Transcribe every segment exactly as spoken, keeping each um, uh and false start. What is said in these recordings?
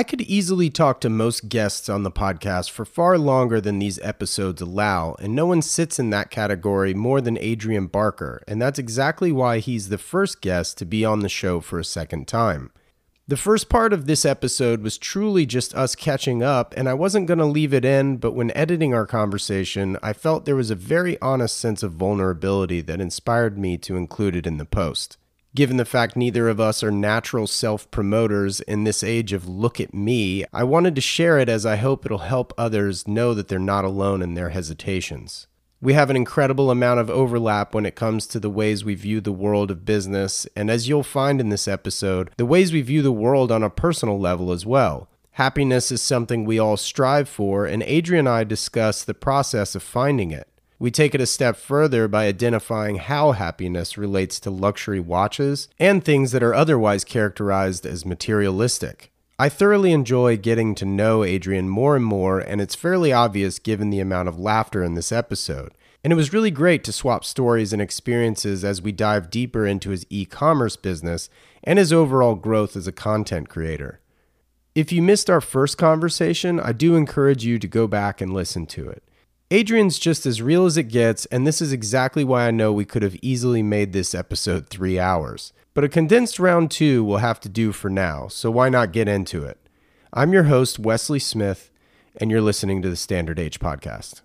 I could easily talk to most guests on the podcast for far longer than these episodes allow, and no one sits in that category more than Adrian Barker, and that's exactly why he's the first guest to be on the show for a second time. The first part of this episode was truly just us catching up, and I wasn't going to leave it in, but when editing our conversation, I felt there was a very honest sense of vulnerability that inspired me to include it in the post. Given the fact neither of us are natural self-promoters in this age of look at me, I wanted to share it as I hope it'll help others know that they're not alone in their hesitations. We have an incredible amount of overlap when it comes to the ways we view the world of business, and as you'll find in this episode, the ways we view the world on a personal level as well. Happiness is something we all strive for, and Adrian and I discuss the process of finding it. We take it a step further by identifying how happiness relates to luxury watches and things that are otherwise characterized as materialistic. I thoroughly enjoy getting to know Adrian more and more, and it's fairly obvious given the amount of laughter in this episode. And it was really great to swap stories and experiences as we dive deeper into his e-commerce business and his overall growth as a content creator. If you missed our first conversation, I do encourage you to go back and listen to it. Adrian's just as real as it gets, and this is exactly why I know we could have easily made this episode three hours. But a condensed round two will have to do for now, so why not get into it? I'm your host, Wesley Smith, and you're listening to The Standard Age Podcast.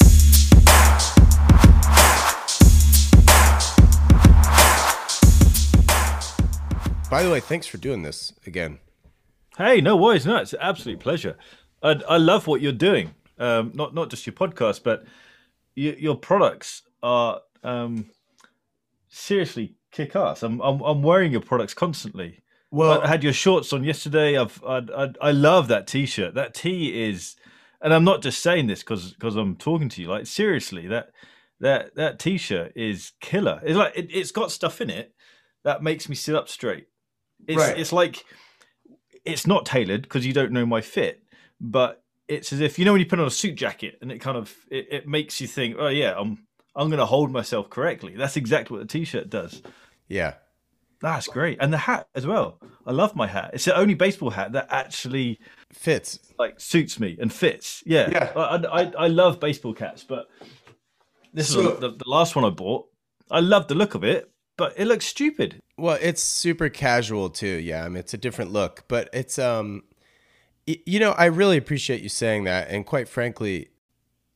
By the way, thanks for doing this again. Hey, no worries. No, it's an absolute pleasure. I, I love what you're doing. Um, not not just your podcast, but you, your products are um, seriously kick ass. I'm, I'm I'm wearing your products constantly. Well, I had your shorts on yesterday. I've I, I, I love that T-shirt. That tee is, and I'm not just saying this because because I'm talking to you. Like seriously, that that that T-shirt is killer. It's like it, it's got stuff in it that makes me sit up straight. It's right. It's like it's not tailored because you don't know my fit, but it's as if, you know, when you put on a suit jacket and it kind of, it, it makes you think, oh yeah, I'm, I'm going to hold myself correctly. That's exactly what the t-shirt does. Yeah. That's great. And the hat as well. I love my hat. It's the only baseball hat that actually fits, like suits me and fits. Yeah. yeah. I, I, I love baseball caps, but this so, is the, the last one I bought. I love the look of it, but it looks stupid. Well, it's super casual too. Yeah. I mean, it's a different look, but it's, um, you know, I really appreciate you saying that. And quite frankly,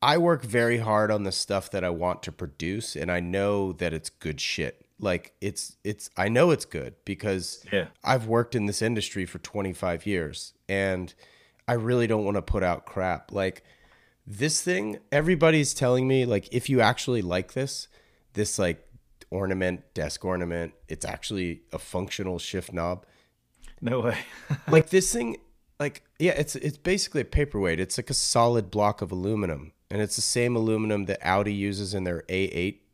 I work very hard on the stuff that I want to produce. And I know that it's good shit. Like it's, it's, I know it's good because yeah. I've worked in this industry for twenty-five years and I really don't want to put out crap. Like this thing, everybody's telling me like, if you actually like this, this like ornament, desk ornament, it's actually a functional shift knob. No way. Like this thing, like, yeah, it's it's basically a paperweight. It's like a solid block of aluminum, and it's the same aluminum that Audi uses in their A eight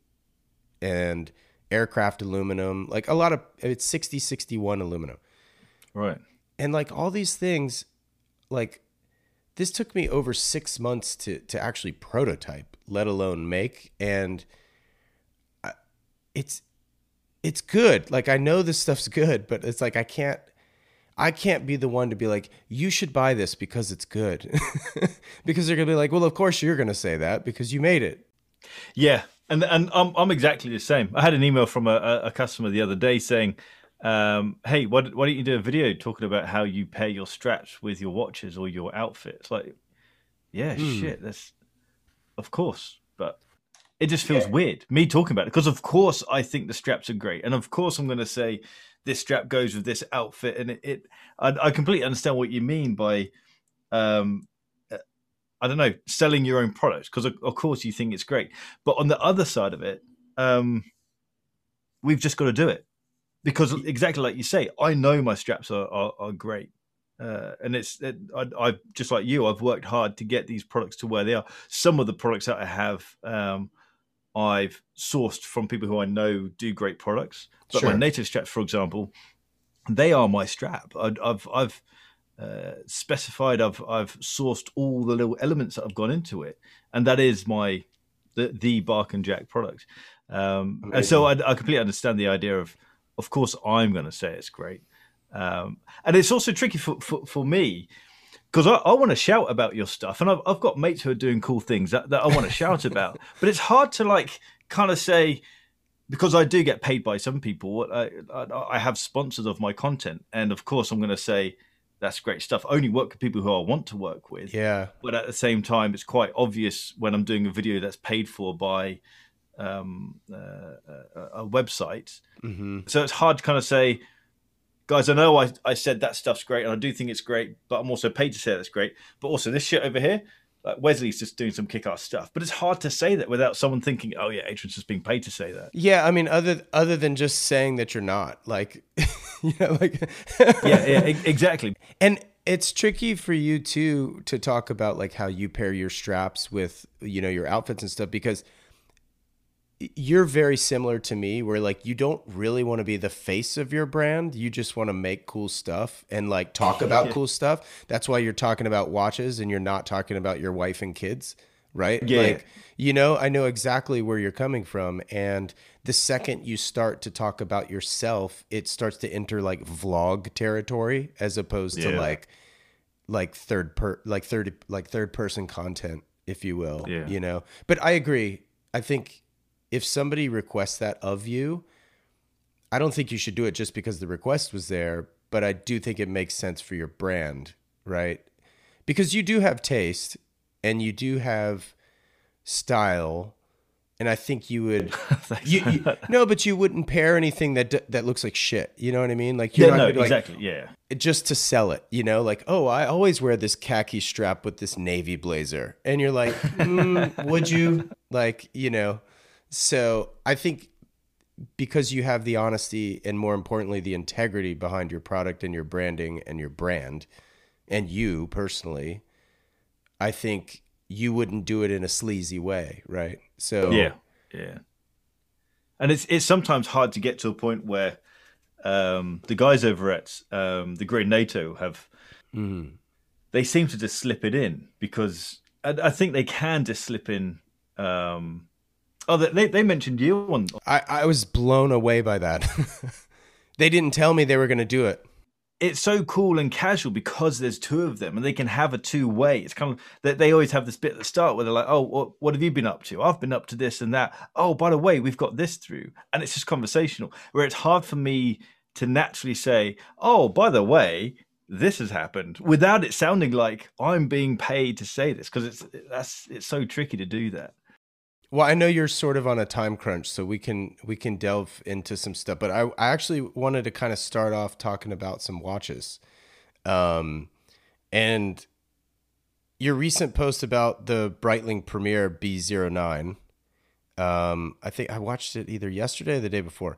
and aircraft aluminum. Like a lot of, it's sixty sixty-one aluminum. Right. And like all these things, like this took me over six months to, to actually prototype, let alone make. And I, it's it's good. Like I know this stuff's good, but it's like I can't. I can't be the one to be like, you should buy this because it's good. Because they're going to be like, well, of course you're going to say that because you made it. Yeah. And and I'm I'm exactly the same. I had an email from a, a customer the other day saying, um, hey, why, why don't you do a video talking about how you pair your straps with your watches or your outfits? Like, yeah, mm. shit, that's of course. But it just feels yeah. weird, me talking about it. Because of course I think the straps are great. And of course I'm going to say, this strap goes with this outfit, and it, it I, I completely understand what you mean by, um, I don't know, selling your own products. Cause of, of course you think it's great, but on the other side of it, um, we've just got to do it because exactly like you say, I know my straps are, are, are great. Uh, and it's, it, I, I just like you, I've worked hard to get these products to where they are. Some of the products that I have, um, I've sourced from people who I know do great products, but sure. My native straps, for example, they are my strap. I, I've, I've uh, specified, I've, I've sourced all the little elements that have gone into it. And that is my, the, the Bark and Jack product. Um, and so I, I completely understand the idea of, of course I'm going to say it's great. Um, and it's also tricky for, for, for me because I, I want to shout about your stuff, and I've, I've got mates who are doing cool things that, that I want to shout about, but it's hard to like kind of say, because I do get paid by some people. I, I, I have sponsors of my content, and of course I'm going to say that's great stuff. I only work with people who I want to work with. Yeah. But at the same time, it's quite obvious when I'm doing a video that's paid for by um, uh, a, a website. Mm-hmm. So it's hard to kind of say, guys, I know I, I said that stuff's great and I do think it's great, but I'm also paid to say that's great. But also this shit over here, like Wesley's just doing some kick-ass stuff. But it's hard to say that without someone thinking, oh yeah, Adrian's just being paid to say that. Yeah, I mean, other other than just saying that you're not, like... You know, like yeah, yeah, exactly. And it's tricky for you too to talk about like how you pair your straps with, you know, your outfits and stuff, because you're very similar to me where like you don't really want to be the face of your brand. You just want to make cool stuff and like talk about yeah. cool stuff. That's why you're talking about watches and you're not talking about your wife and kids, right? Yeah. Like, you know, I know exactly where you're coming from. And the second you start to talk about yourself, it starts to enter like vlog territory as opposed yeah. to like, like third per like third, like third person content, if you will, yeah. you know, but I agree. I think if somebody requests that of you, I don't think you should do it just because the request was there, but I do think it makes sense for your brand, right? Because you do have taste. And you do have style, and I think you would. you, you, no, but you wouldn't pair anything that d- that looks like shit. You know what I mean? Like you're yeah, not no, gonna, exactly, like, yeah. Just to sell it, you know, like, oh, I always wear this khaki strap with this navy blazer, and you're like, mm, would you? Like, you know. So I think because you have the honesty and more importantly the integrity behind your product and your branding and your brand, and you personally. I think you wouldn't do it in a sleazy way, right? So yeah, yeah. And it's it's sometimes hard to get to a point where um, the guys over at um, the Great NATO have mm. they seem to just slip it in because I, I think they can just slip in. Um, oh, they they mentioned you on. I I was blown away by that. They didn't tell me they were going to do it. It's so cool and casual because there's two of them and they can have a two way. It's kind of that they, they always have this bit at the start where they're like, oh, what, what have you been up to? I've been up to this and that. Oh, by the way, we've got this through. And it's just conversational where it's hard for me to naturally say, oh, by the way, this has happened without it sounding like I'm being paid to say this. Cause it's, that's, it's so tricky to do that. Well, I know you're sort of on a time crunch, so we can we can delve into some stuff. But I, I actually wanted to kind of start off talking about some watches. Um, and your recent post about the Breitling Premier B zero nine, um, I think I watched it either yesterday or the day before.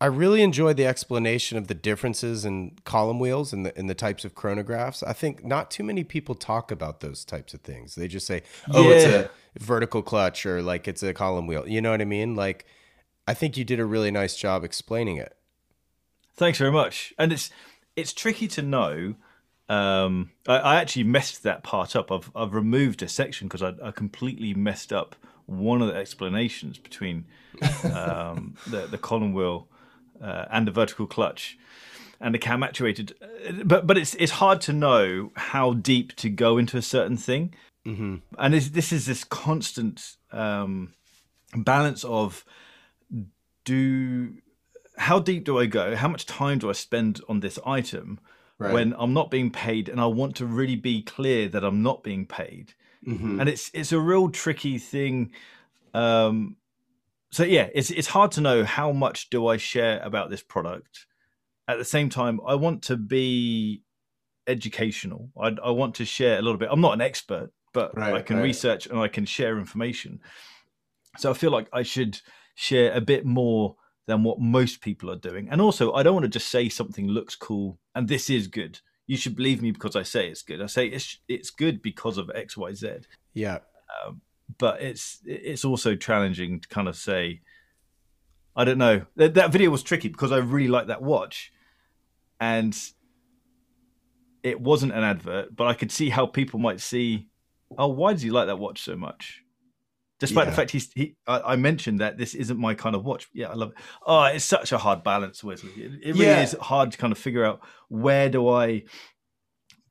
I really enjoyed the explanation of the differences in column wheels and the, and the types of chronographs. I think not too many people talk about those types of things. They just say, oh, yeah. It's a vertical clutch or like it's a column wheel. You know what I mean? Like, I think you did a really nice job explaining it. Thanks very much. And it's, it's tricky to know. Um, I, I actually messed that part up. I've, I've removed a section because I, I completely messed up one of the explanations between um, the, the column wheel Uh, and the vertical clutch and the cam actuated, but but it's it's hard to know how deep to go into a certain thing. Mm-hmm. And this is this constant um, balance of do how deep do I go? How much time do I spend on this item right. when I'm not being paid and I want to really be clear that I'm not being paid. Mm-hmm. And it's it's a real tricky thing. Um, So yeah, it's it's hard to know how much do I share about this product. At the same time, I want to be educational. I, I want to share a little bit. I'm not an expert, but right, I can right. research and I can share information. So I feel like I should share a bit more than what most people are doing. And also, I don't want to just say something looks cool and this is good. You should believe me because I say it's good. I say it's it's good because of X, Y, Z. Yeah. Um, But it's it's also challenging to kind of say, I don't know. That, that video was tricky because I really like that watch. And it wasn't an advert, but I could see how people might see, oh, why does he like that watch so much? Despite yeah. the fact he's, he, I, I mentioned that this isn't my kind of watch. Yeah, I love it. Oh, it's such a hard balance, Wesley. It, it really yeah. is hard to kind of figure out where do I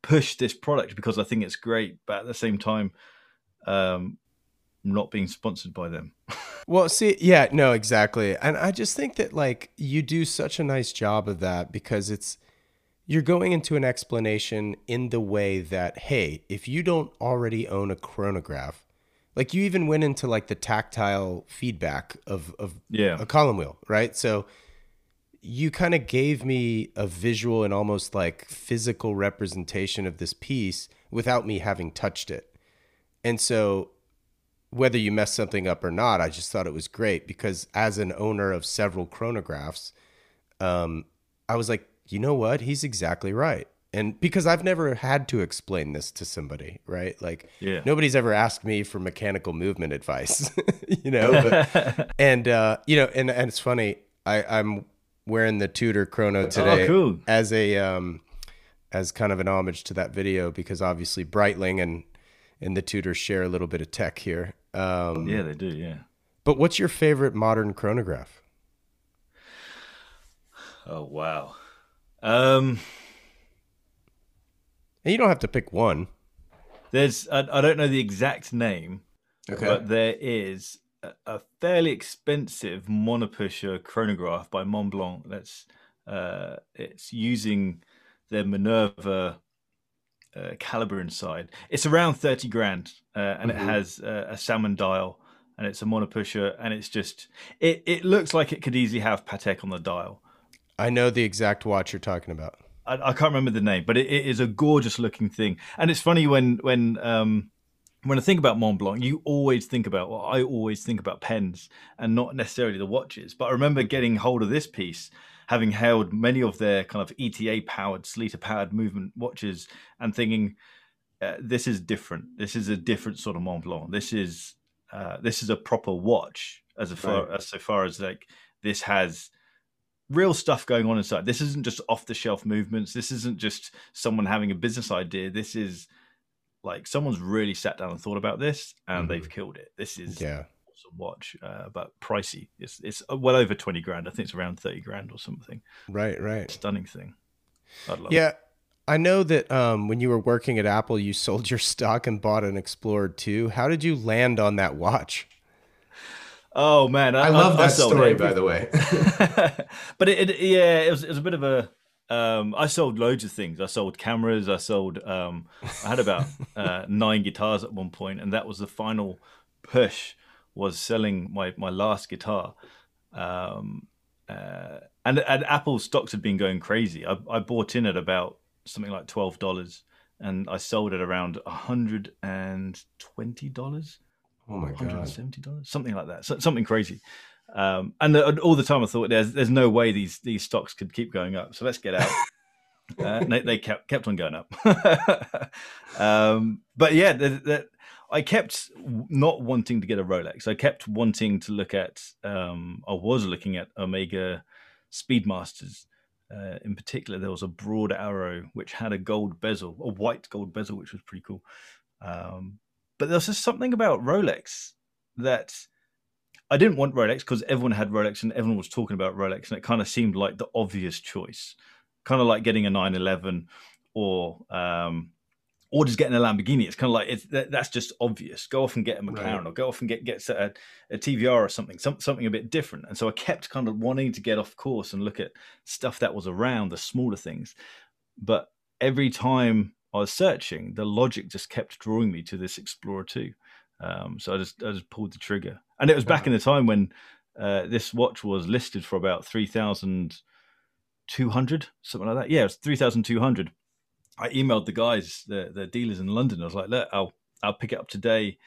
push this product because I think it's great, but at the same time, um, not being sponsored by them. Well, see, yeah, no, exactly. And I just think that like you do such a nice job of that, because it's, you're going into an explanation in the way that, hey, if you don't already own a chronograph, like you even went into like the tactile feedback of, of yeah. a column wheel, right? So you kind of gave me a visual and almost like physical representation of this piece without me having touched it. And so whether you mess something up or not, I just thought it was great, because as an owner of several chronographs, um, I was like, you know what? He's exactly right. And because I've never had to explain this to somebody, right? Like yeah. nobody's ever asked me for mechanical movement advice, you know? But, and, uh, you know, and, and it's funny, I, I'm wearing the Tudor chrono today oh, cool. as a, um, as kind of an homage to that video, because obviously Breitling and, and the Tudor share a little bit of tech here. Um, yeah, they do. Yeah. But what's your favorite modern chronograph? Oh, wow. Um, and you don't have to pick one. There's, I, I don't know the exact name, okay. but there is a, a fairly expensive monopusher chronograph by Montblanc. That's, uh, it's using their Minerva uh, caliber inside. It's around thirty grand, uh, and mm-hmm. it has uh, a salmon dial, and it's a monopusher, and it's just, it, it looks like it could easily have Patek on the dial. I know the exact watch you're talking about. I, I can't remember the name, but it, it is a gorgeous looking thing. And it's funny when when um, when I think about Montblanc, you always think about, well, I always think about pens and not necessarily the watches. But I remember getting hold of this piece, having held many of their kind of E T A-powered, Sleater-powered movement watches, and thinking, uh, this is different. This is a different sort of Montblanc. This is uh, this is a proper watch as a far, right. as so far as like this has real stuff going on inside. This isn't just off the shelf movements. This isn't just someone having a business idea. This is like someone's really sat down and thought about this, and mm-hmm. they've killed it. This is yeah. an awesome watch, uh, but pricey. It's it's well over twenty grand. I think it's around thirty grand or something. Right, right. Stunning thing. I'd love yeah. it. I know that um, when you were working at Apple, you sold your stock and bought an Explorer Two. How did you land on that watch? Oh man, I, I love I, that I story, it. by the way. But it, it, yeah, it was, it was a bit of a. Um, I sold loads of things. I sold cameras. I sold. Um, I had about uh, nine guitars at one point, and that was the final push. Was selling my my last guitar, um, uh, and and Apple stocks had been going crazy. I, I bought in at about something like twelve dollars, and I sold at around a hundred and twenty dollars. Oh my God, one hundred seventy dollars, something like that. So, something crazy. Um, and the, all the time I thought there's, there's no way these, these stocks could keep going up. So let's get out. uh, and they, they kept, kept on going up. um, but yeah, the, the, I kept not wanting to get a Rolex. I kept wanting to look at, um, I was looking at Omega Speedmasters. Uh, in particular, there was a broad arrow, which had a gold bezel, a white gold bezel, which was pretty cool. Um, But there's just something about Rolex that I didn't want Rolex because everyone had Rolex and everyone was talking about Rolex, and it kind of seemed like the obvious choice, kind of like getting a nine eleven or um, or just getting a Lamborghini. It's kind of like it's, that, that's just obvious. Go off and get a McLaren right. or go off and get get a, a T V R or something, some, something a bit different. And so I kept kind of wanting to get off course and look at stuff that was around, the smaller things. But every time I was searching, the logic just kept drawing me to this Explorer Two, um, so I just I just pulled the trigger, and it was back in the time when uh, this watch was listed for about three thousand two hundred, something like that. Yeah, it was three thousand two hundred. I emailed the guys, the the dealers in London. I was like, look, I'll I'll pick it up today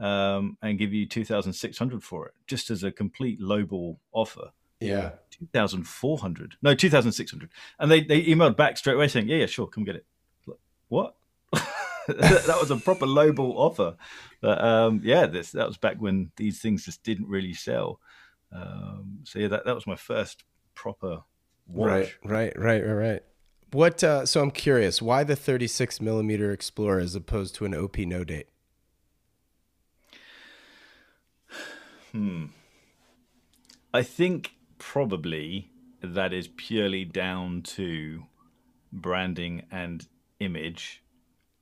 um, and give you two thousand six hundred for it, just as a complete lowball offer. Yeah, two thousand four hundred, no two thousand six hundred, and they they emailed back straight away saying, yeah, yeah, sure, come get it. What? That was a proper lowball offer. But um, yeah, this, that was back when these things just didn't really sell. Um, so yeah, that, that was my first proper watch. Right, right, right, right, right. What, uh, so I'm curious, why the thirty-six millimeter Explorer as opposed to an O P no date? Hmm. I think probably that is purely down to branding and image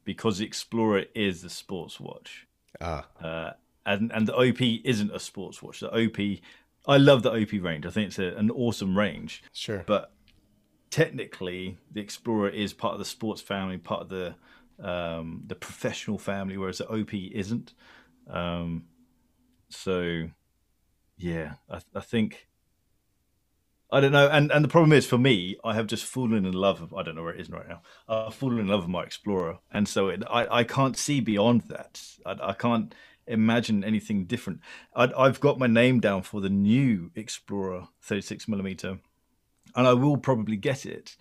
because the Explorer is the sports watch. Ah. Uh, and, and the O P isn't a sports watch. The O P, I love the O P range. I think it's a, an awesome range. Sure. But technically, the Explorer is part of the sports family, part of the um, the professional family, whereas the O P isn't. Um, so, yeah, I, I think... I don't know. And, and the problem is, for me, I have just fallen in love of, I don't know where it is right now. I've fallen in love with my Explorer. And so it, I, I can't see beyond that. I, I can't imagine anything different. I'd, I've got my name down for the new Explorer thirty-six millimeter, and I will probably get it.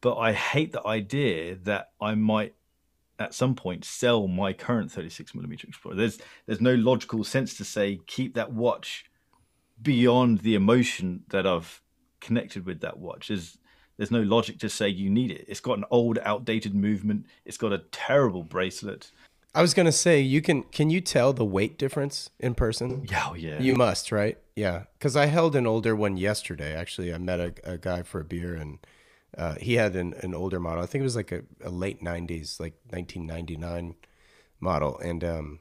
But I hate the idea that I might, at some point, sell my current thirty-six millimeter Explorer. There's, there's no logical sense to say, keep that watch beyond the emotion that I've connected with that watch. There's, there's no logic to say you need it. It's got an old, outdated movement. It's got a terrible bracelet. I was going to say, you can, can you tell the weight difference in person? Yeah, oh, yeah. You must, right? Yeah. Because I held an older one yesterday. Actually, I met a, a guy for a beer, and uh, he had an, an older model. I think it was like a, a late nineties, like nineteen ninety-nine model. And um,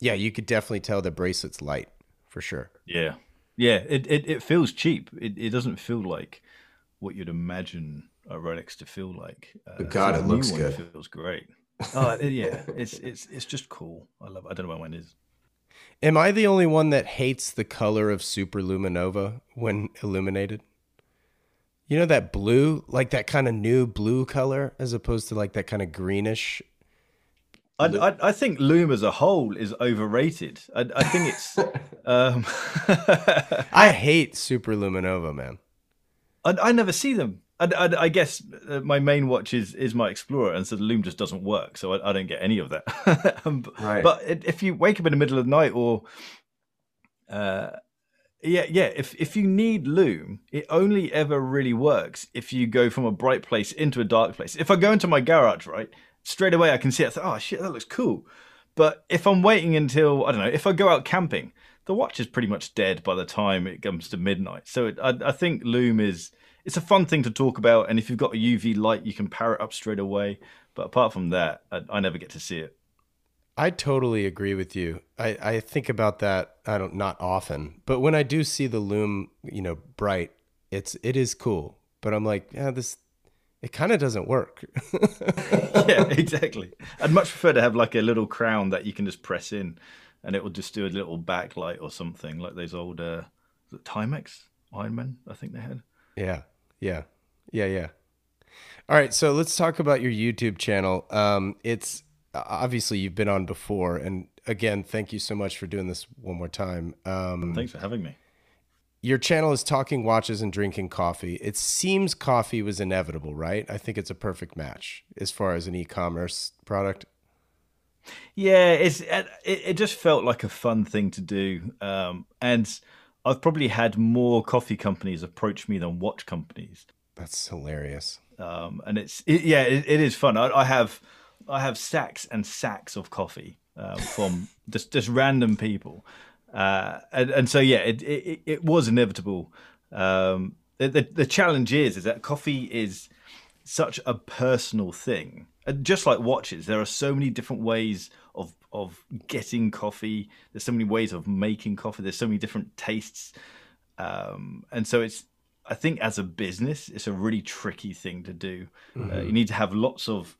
yeah, you could definitely tell the bracelet's light for sure. Yeah. Yeah, it, it, it feels cheap. It it doesn't feel like what you'd imagine a Rolex to feel like. Uh, God, so it looks good. It feels great. Oh, yeah, it's it's it's just cool. I love it. I don't know what mine is. Am I the only one that hates the color of Superluminova when illuminated? You know, that blue, like that kind of new blue color, as opposed to like that kind of greenish. I, I, I think Loom as a whole is overrated. I, I think it's... um, I hate Superluminova, man. I, I never see them. I, I, I guess my main watch is, is my Explorer, and so the Loom just doesn't work, so I, I don't get any of that. um, right. But it, if you wake up in the middle of the night, or... Uh, yeah, yeah. If, if you need Loom, it only ever really works if you go from a bright place into a dark place. If I go into my garage, right... straight away I can see it. I think, oh shit, that looks cool. But if I'm waiting until, I don't know, if I go out camping, the watch is pretty much dead by the time it comes to midnight. So it, I, I think Loom is, it's a fun thing to talk about. And if you've got a U V light, you can power it up straight away. But apart from that, I, I never get to see it. I totally agree with you. I, I think about that. I don't, not often, but when I do see the Loom, you know, bright, it's, it is cool. But I'm like, yeah, this, it kind of doesn't work. Yeah, exactly. I'd much prefer to have like a little crown that you can just press in, and it will just do a little backlight or something, like those old uh, Timex Ironman, I think they had. Yeah, yeah, yeah, yeah. All right, so let's talk about your YouTube channel. Um, it's obviously you've been on before, and again, thank you so much for doing this one more time. Um, Thanks for having me. Your channel is talking watches and drinking coffee. It seems coffee was inevitable, right? I think it's a perfect match as far as an e-commerce product. Yeah, it's it, it just felt like a fun thing to do. Um, and I've probably had more coffee companies approach me than watch companies. That's hilarious. Um, and it's, it, yeah, it, it is fun. I, I have I have sacks and sacks of coffee um, from just, just random people. Uh, and, and so, yeah, it, it, it was inevitable. Um, the, the challenge is, is that coffee is such a personal thing. And just like watches, there are so many different ways of, of getting coffee. There's so many ways of making coffee. There's so many different tastes. Um, and so it's, I think as a business, it's a really tricky thing to do. Mm-hmm. Uh, you need to have lots of,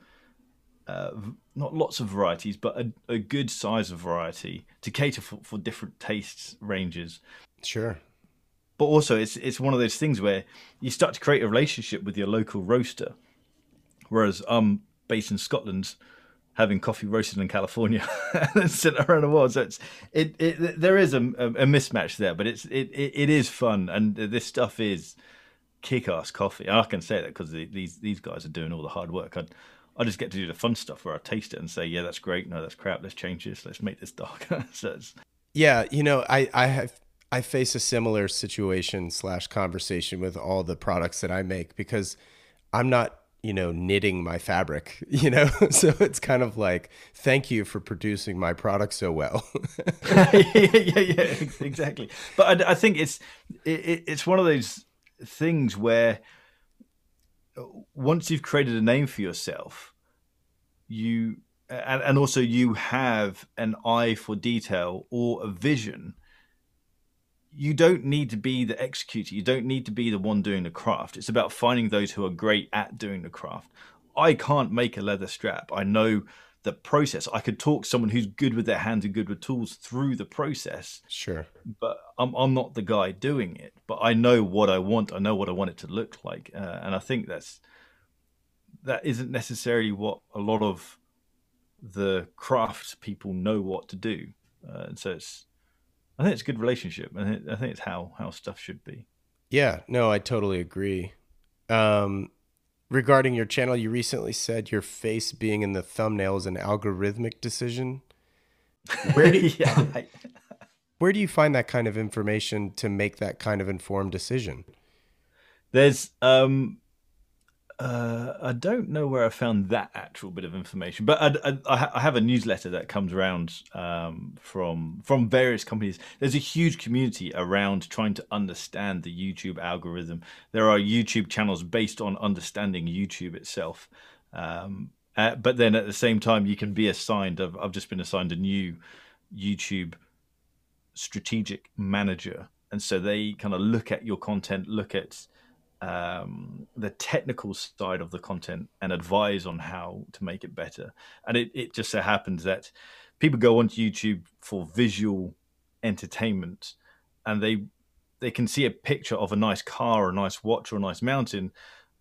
Uh, not lots of varieties, but a, a good size of variety to cater for, for different tastes ranges. Sure. But also it's, it's one of those things where you start to create a relationship with your local roaster. Whereas I'm based in Scotland, having coffee roasted in California and sent around the world. So it's, it, it, there is a, a mismatch there, but it's, it, it, it is fun. And this stuff is kick-ass coffee. And I can say that because the, these, these guys are doing all the hard work. I'd, I just get to do the fun stuff where I taste it and say, yeah, that's great. No, that's crap. Let's change this. Let's make this darker. So it's... Yeah. You know, I, I have, I face a similar situation slash conversation with all the products that I make, because I'm not, you know, knitting my fabric, you know? So it's kind of like, thank you for producing my product so well. yeah, yeah, yeah, exactly. But I, I think it's, it, it's one of those things where, once you've created a name for yourself, you and, and also you have an eye for detail or a vision, you don't need to be the executor. You don't need to be the one doing the craft. It's about finding those who are great at doing the craft. I can't make a leather strap. I know the process. I could talk someone who's good with their hands and good with tools through the process. Sure. But I'm, I'm not the guy doing it, but I know what I want. I know what I want it to look like. Uh, and I think that's, that isn't necessarily what a lot of the craft people know what to do. Uh, and so it's, I think it's a good relationship, and I think it's how, how stuff should be. Yeah, no, I totally agree. Um, regarding your channel, you recently said your face being in the thumbnail is an algorithmic decision. Where do you, yeah. Where do you find that kind of information to make that kind of informed decision? There's, um, uh, I don't know where I found that actual bit of information, but I, I, I have a newsletter that comes around um, from from various companies. There's a huge community around trying to understand the YouTube algorithm. There are YouTube channels based on understanding YouTube itself. Um, uh, but then at the same time, you can be assigned, I've, I've just been assigned a new YouTube strategic manager. And so they kind of look at your content, look at um the technical side of the content and advise on how to make it better. And it, it just so happens that people go onto YouTube for visual entertainment, and they they can see a picture of a nice car or a nice watch or a nice mountain,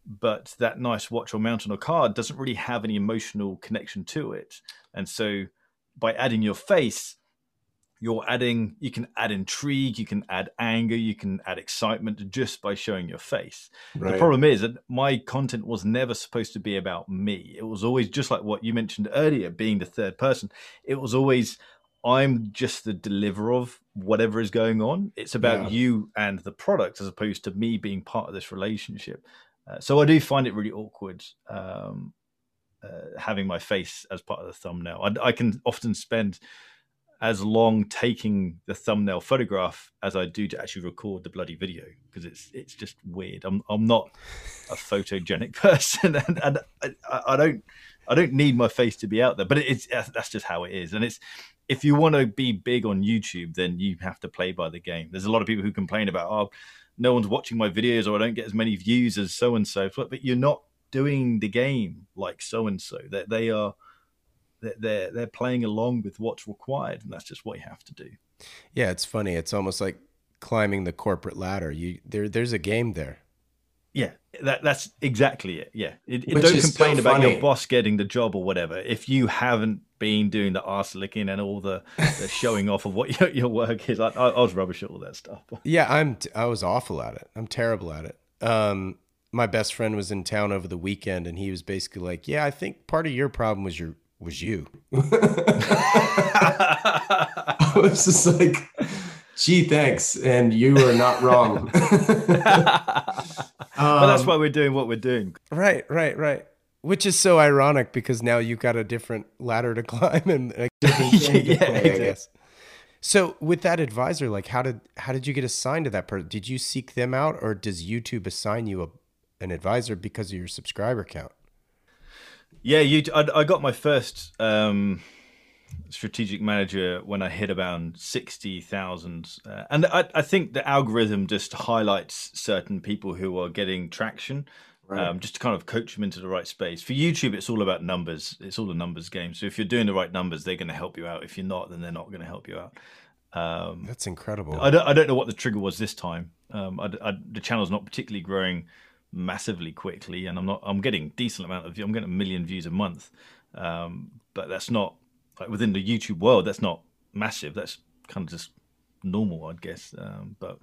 but that nice watch or mountain or car doesn't really have any emotional connection to it. And so by adding your face, You're adding, you can add intrigue, you can add anger, you can add excitement just by showing your face. Right. The problem is that my content was never supposed to be about me. It was always just like what you mentioned earlier, being the third person. It was always, I'm just the deliverer of whatever is going on. It's about yeah. you and the product as opposed to me being part of this relationship. Uh, so I do find it really awkward um, uh, having my face as part of the thumbnail. I, I can often spend as long taking the thumbnail photograph as I do to actually record the bloody video, because it's it's just weird. I'm I'm not a photogenic person, and, and I, I don't I don't need my face to be out there. But it's that's just how it is. And it's if you want to be big on YouTube, then you have to play by the game. There's a lot of people who complain about, oh, no one's watching my videos, or I don't get as many views as so and so. But you're not doing the game like so and so. That they, they are. They're, they're playing along with what's required, and that's just what you have to do. Yeah, it's funny. It's almost like climbing the corporate ladder. You there, There's a game there. Yeah, that, that's exactly it. Yeah. It, it don't complain about funny. your boss getting the job or whatever if you haven't been doing the arse licking and all the, the showing off of what your, your work is. I, I was rubbish at all that stuff. Yeah, I'm, I was awful at it. I'm terrible at it. Um, my best friend was in town over the weekend, and he was basically like, yeah, I think part of your problem was your was you. I was just like, gee, thanks. And you are not wrong. But um, that's why we're doing what we're doing. Right, right, right. Which is so ironic, because now you've got a different ladder to climb and a different game to play, yeah, I guess. So with that advisor, like how did, how did you get assigned to that person? Did you seek them out, or does YouTube assign you a, an advisor because of your subscriber count? Yeah, you, I, I got my first um, strategic manager when I hit about sixty thousand. Uh, and I, I think the algorithm just highlights certain people who are getting traction, right. um, just to kind of coach them into the right space. For YouTube, it's all about numbers. It's all a numbers game. So if you're doing the right numbers, they're going to help you out. If you're not, then they're not going to help you out. Um, That's incredible. I don't, I don't know what the trigger was this time. Um, I, I, the channel's not particularly growing massively quickly, and I'm not I'm getting decent amount of view. I'm getting a million views a month, um but that's not like within the YouTube world, that's not massive. That's kind of just normal, I'd guess. Um but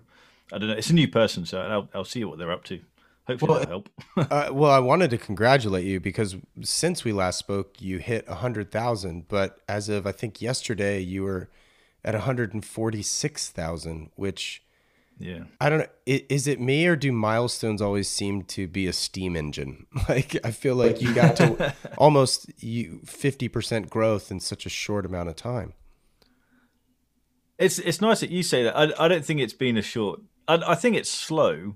I don't know, it's a new person, so I'll, I'll see what they're up to. Hopefully well, that'll help. uh, well I wanted to congratulate you, because since we last spoke you hit a hundred thousand, but as of I think yesterday you were at one hundred forty-six thousand, which yeah. I don't know. Is it me, or do milestones always seem to be a steam engine? Like, I feel like you got to almost you fifty percent growth in such a short amount of time. It's, it's nice that you say that. I, I don't think it's been a short, I, I think it's slow,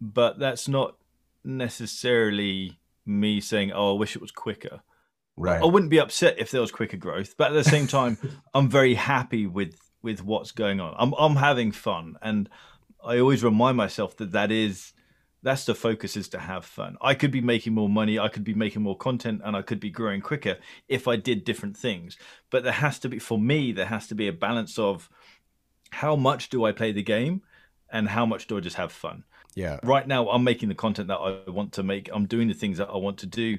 but that's not necessarily me saying, oh, I wish it was quicker. Right. I wouldn't be upset if there was quicker growth, but at the same time, I'm very happy with with what's going on. I'm I'm having fun, and I always remind myself that that is that's the focus, is to have fun. I could be making more money, I could be making more content, and I could be growing quicker if I did different things. But there has to be, for me, there has to be a balance of how much do I play the game and how much do I just have fun. Yeah. Right now, I'm making the content that I want to make. I'm doing the things that I want to do.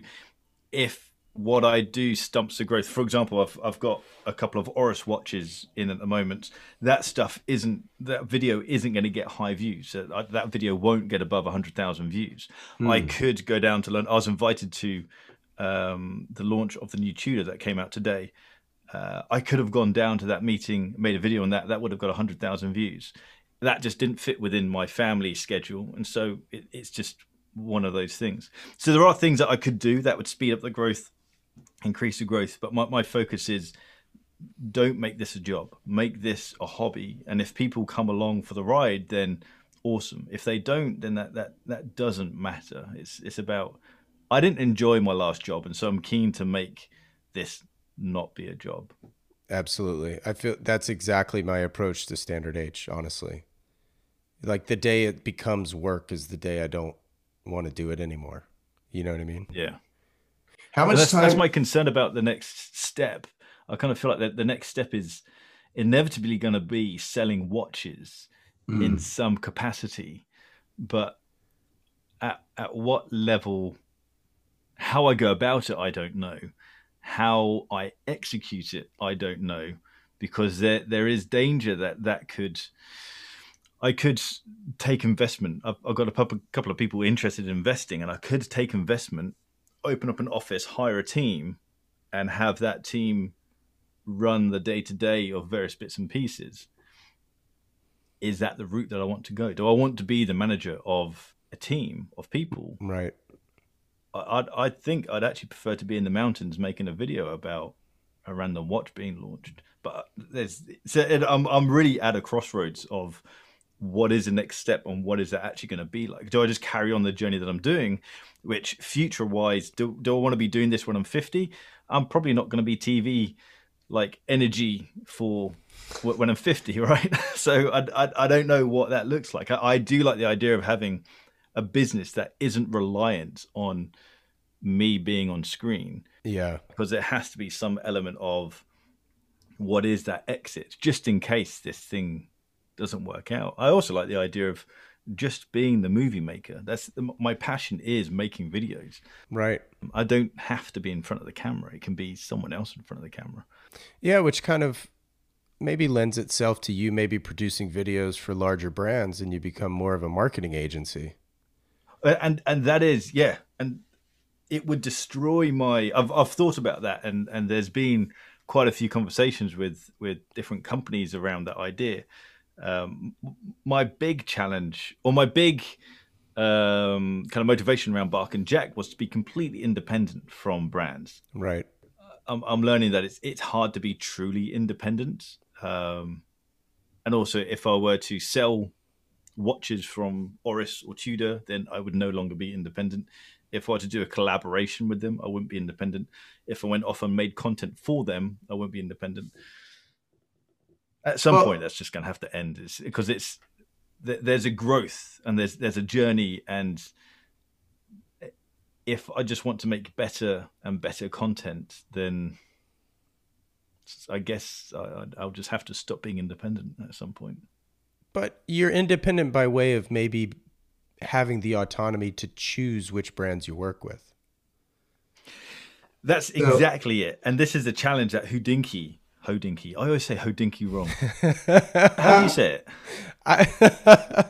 If what I do stumps the growth, for example, I've I've got a couple of Oris watches in at the moment. That stuff isn't, that video isn't going to get high views. So I, that video won't get above one hundred thousand views. Mm. I could go down to learn. I was invited to um, the launch of the new Tudor that came out today. Uh, I could have gone down to that meeting, made a video on that. That would have got one hundred thousand views. That just didn't fit within my family schedule. And so it, it's just one of those things. So there are things that I could do that would speed up the growth, increase the growth. But my, my focus is, don't make this a job, make this a hobby. And if people come along for the ride, then awesome. If they don't, then that, that, that doesn't matter. It's, it's about, I didn't enjoy my last job. And so I'm keen to make this not be a job. Absolutely. I feel that's exactly my approach to Standard Age, honestly. Like, the day it becomes work is the day I don't want to do it anymore. You know what I mean? Yeah. How much that's, time? That's my concern about the next step. I kind of feel like the, the next step is inevitably going to be selling watches mm. in some capacity, but at at what level, how I go about it, I don't know. How I execute it, I don't know, because there there is danger that that could, I could take investment. I've, I've got a couple of people interested in investing, and I could take investment, open up an office, hire a team, and have that team run the day-to-day of various bits and pieces. Is that the route that I want to go? Do I want to be the manager of a team of people? Right. I I think I'd actually prefer to be in the mountains making a video about a random watch being launched. But there's, so it, I'm I'm really at a crossroads of what is the next step and what is that actually going to be like. Do I just carry on the journey that I'm doing, which future wise, do, do I want to be doing this when I'm fifty? I'm probably not going to be T V like energy for when I'm fifty, right? So I, I, I don't know what that looks like. I, I do like the idea of having a business that isn't reliant on me being on screen. Yeah. Because there has to be some element of what is that exit, just in case this thing doesn't work out. I also like the idea of just being the movie maker. That's my passion, is making videos. Right. I don't have to be in front of the camera. It can be someone else in front of the camera. Yeah. Which kind of maybe lends itself to you maybe producing videos for larger brands, and you become more of a marketing agency. And, and that is, yeah. And it would destroy my, I've, I've thought about that. And, and there's been quite a few conversations with, with different companies around that idea. Um, my big challenge, or my big um, kind of motivation around Bark and Jack, was to be completely independent from brands. Right. I'm, I'm learning that it's, it's hard to be truly independent. Um, and also, if I were to sell watches from Oris or Tudor, then I would no longer be independent. If I were to do a collaboration with them, I wouldn't be independent. If I went off and made content for them, I wouldn't be independent. At some well, point, that's just going to have to end, it's, because it's there's a growth and there's there's a journey. And if I just want to make better and better content, then I guess I, I'll just have to stop being independent at some point. But you're independent by way of maybe having the autonomy to choose which brands you work with. That's exactly so, it. And this is the challenge at Hodinkee. Hodinkee. I always say Hodinkee wrong. How do you say it? I,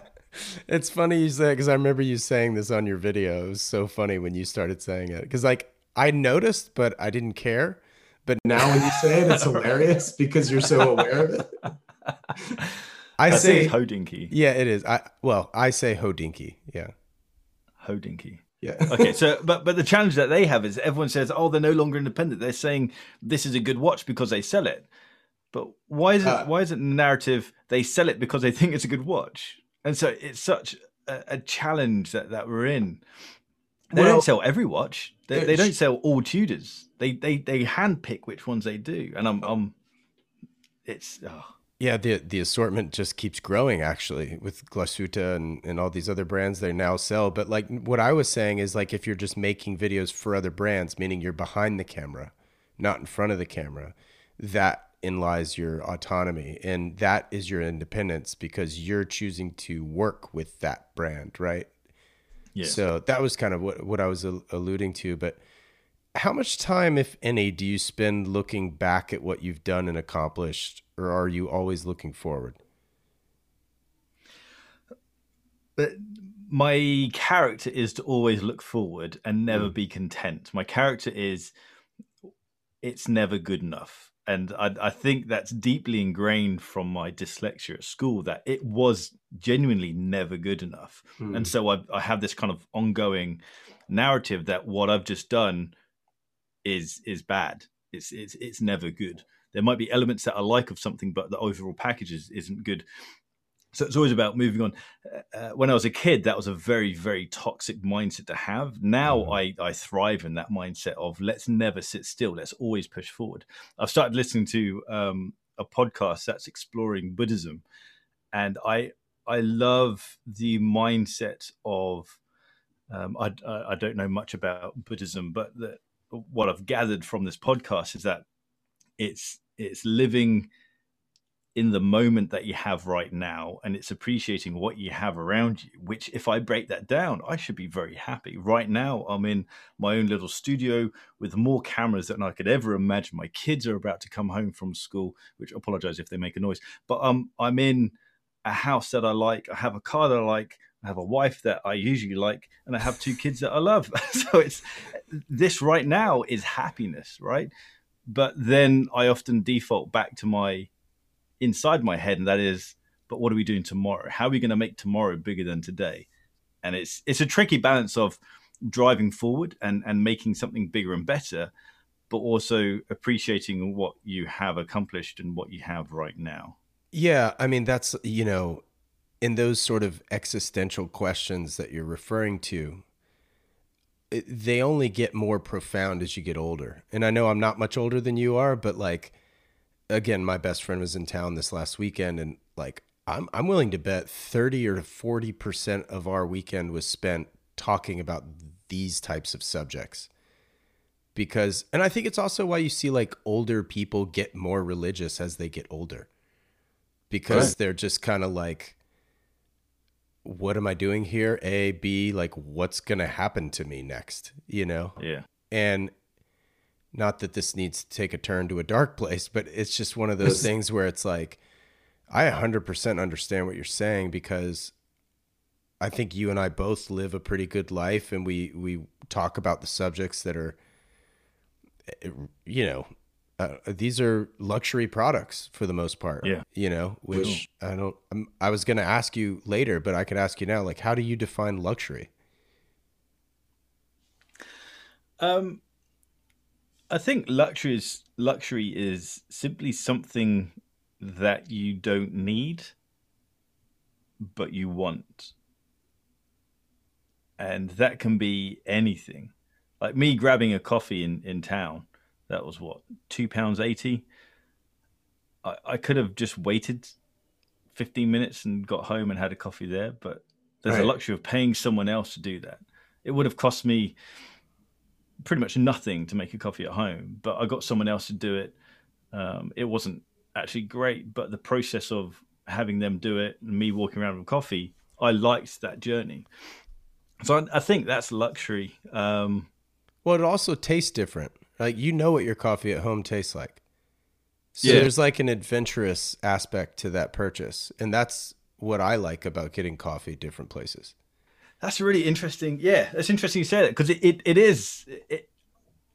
it's funny you say it, because I remember you saying this on your video. It was so funny when you started saying it, because like I noticed, but I didn't care. But now when you say it, it's hilarious because you're so aware of it. I, I say Hodinkee. Yeah, it is. I well, I say Hodinkee. Yeah, Hodinkee. Yeah. Okay. So, but but the challenge that they have is everyone says, "Oh, they're no longer independent." They're saying this is a good watch because they sell it. But why is it? Uh, why is it the narrative they sell it because they think it's a good watch? And so it's such a, a challenge that that we're in. They well, don't sell every watch. They, they don't sell all Tudors. They they they handpick which ones they do, and I'm um, it's oh. yeah. The the assortment just keeps growing. Actually, with Glasuta and and all these other brands they now sell. But like what I was saying is like if you're just making videos for other brands, meaning you're behind the camera, not in front of the camera, that in lies your autonomy, and that is your independence because you're choosing to work with that brand, right? Yeah. So that was kind of what, what I was alluding to. But how much time, if any, do you spend looking back at what you've done and accomplished, or are you always looking forward? But my character is to always look forward and never mm. be content. My character is it's never good enough. And I, I think that's deeply ingrained from my dyslexia at school, that it was genuinely never good enough. Mm. And so I, I have this kind of ongoing narrative that what I've just done is is bad. It's, it's, it's never good. There might be elements that I like of something, but the overall package is, isn't good. So it's always about moving on. Uh, when I was a kid, that was a very, very toxic mindset to have. Now mm. I, I thrive in that mindset of let's never sit still. Let's always push forward. I've started listening to um, a podcast that's exploring Buddhism. And I I love the mindset of, um, I, I don't know much about Buddhism, but the, what I've gathered from this podcast is that it's it's living in the moment that you have right now, and it's appreciating what you have around you, which if I break that down, I should be very happy. Right now, I'm in my own little studio with more cameras than I could ever imagine. My kids are about to come home from school, which I apologize if they make a noise, but um, I'm in a house that I like. I have a car that I like. I have a wife that I usually like, and I have two kids that I love. So it's this right now is happiness, right? But then I often default back to my inside my head, and that is, but what are we doing tomorrow? How are we going to make tomorrow bigger than today? And it's it's a tricky balance of driving forward and and making something bigger and better, but also appreciating what you have accomplished and what you have right now. Yeah, I mean, that's, you know, in those sort of existential questions that you're referring to, it, they only get more profound as you get older. And I know I'm not much older than you are, but like, again, my best friend was in town this last weekend, and like, I'm I'm willing to bet thirty or forty percent of our weekend was spent talking about these types of subjects. Because, and I think it's also why you see like older people get more religious as they get older, because right. they're just kind of like, what am I doing here? A, B, like what's going to happen to me next, you know? Yeah. And not that this needs to take a turn to a dark place, but it's just one of those things where it's like, I one hundred percent understand what you're saying, because I think you and I both live a pretty good life, and we, we talk about the subjects that are, you know, uh, these are luxury products for the most part, yeah. you know, which yeah. I don't, I'm, I was going to ask you later, but I could ask you now, like, how do you define luxury? Um, I think luxury is, luxury is simply something that you don't need, but you want. And that can be anything. Like me grabbing a coffee in, in town, that was what, two pounds eighty? I, I could have just waited fifteen minutes and got home and had a coffee there, but there's right. a luxury of paying someone else to do that. It would have cost me pretty much nothing to make a coffee at home, but I got someone else to do it. Um, it wasn't actually great, but the process of having them do it and me walking around with coffee, I liked that journey. So I, I think that's luxury. Um, well, it also tastes different. Like, you know what your coffee at home tastes like. So yeah. there's like an adventurous aspect to that purchase. And that's what I like about getting coffee at different places. That's really interesting. Yeah, that's interesting you say that, because it, it, it is. It,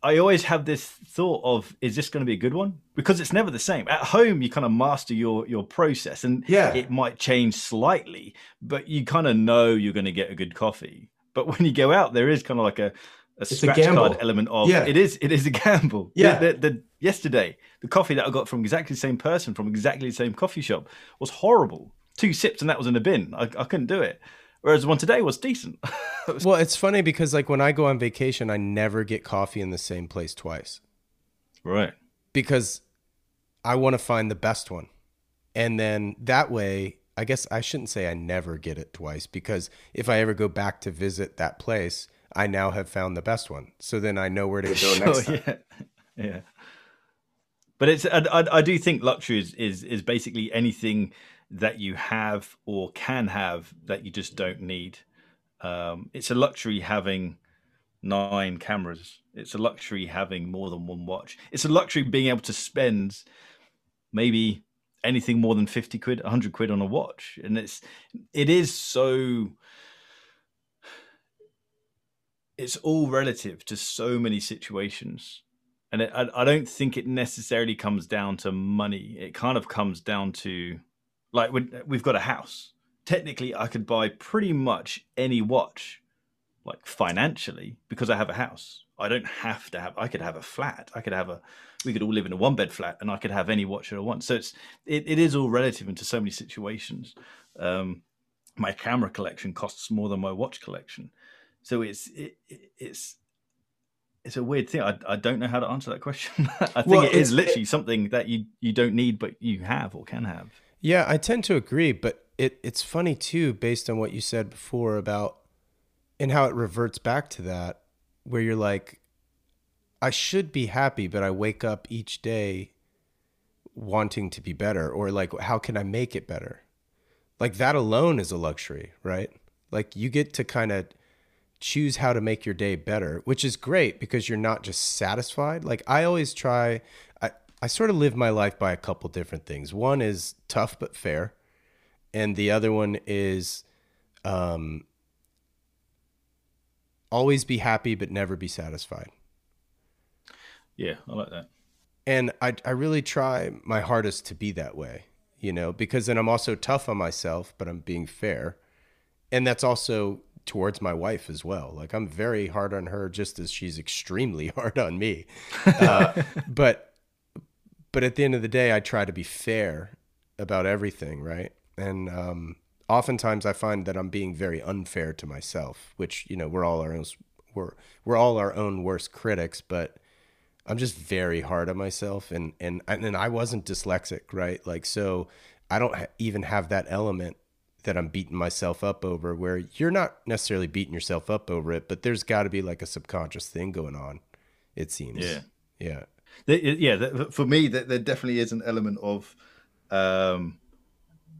I always have this thought of, is this going to be a good one? Because it's never the same. At home, you kind of master your your process, and yeah. it might change slightly, but you kind of know you're going to get a good coffee. But when you go out, there is kind of like a, a scratch a card element of, yeah. it is it is a gamble. Yeah. The, the, the, yesterday, the coffee that I got from exactly the same person from exactly the same coffee shop was horrible. Two sips and that was in a bin. I, I couldn't do it. whereas the one today was decent. Well, it's funny because like when I go on vacation, I never get coffee in the same place twice. Right. Because I want to find the best one. And then that way, I guess I shouldn't say I never get it twice, because if I ever go back to visit that place, I now have found the best one. So then I know where to go sure, next time. Yeah. Yeah. But it's, I, I, I do think luxury is, is, is basically anything that you have or can have that you just don't need. Um, it's a luxury having nine cameras. It's a luxury having more than one watch. It's a luxury being able to spend maybe anything more than fifty quid, a hundred quid on a watch. And it's, it is so, it's all relative to so many situations. And it, I, I don't think it necessarily comes down to money. It kind of comes down to, like, when we've got a house. Technically, I could buy pretty much any watch, like financially, because I have a house. I don't have to have, I could have a flat. I could have a, we could all live in a one bed flat and I could have any watch that I want. So it's, it, it is all relative into so many situations. Um, my camera collection costs more than my watch collection. So it's, it, it's, it's a weird thing. I, I don't know how to answer that question. I think well, it is literally something that you, you don't need, but you have or can have. Yeah, I tend to agree, but it, it's funny too, based on what you said before about, and how it reverts back to that, where you're like, I should be happy, but I wake up each day wanting to be better, or like, how can I make it better? Like that alone is a luxury, right? Like you get to kind of choose how to make your day better, which is great because you're not just satisfied. Like I always try, I, I sort of live my life by a couple different things. One is tough but fair. And the other one is um, always be happy but never be satisfied. Yeah, I like that. And I, I really try my hardest to be that way, you know, because then I'm also tough on myself, but I'm being fair. And that's also towards my wife as well. Like I'm very hard on her just as she's extremely hard on me. Uh, but, but at the end of the day, I try to be fair about everything. Right. And, um, oftentimes I find that I'm being very unfair to myself, which, you know, we're all our own, we're, we're all our own worst critics, but I'm just very hard on myself. And, and, and I wasn't dyslexic, right? Like, so I don't ha- even have that element that I'm beating myself up over, where you're not necessarily beating yourself up over it, but there's got to be like a subconscious thing going on, it seems. Yeah. Yeah. The, yeah. The, for me, the, there definitely is an element of um,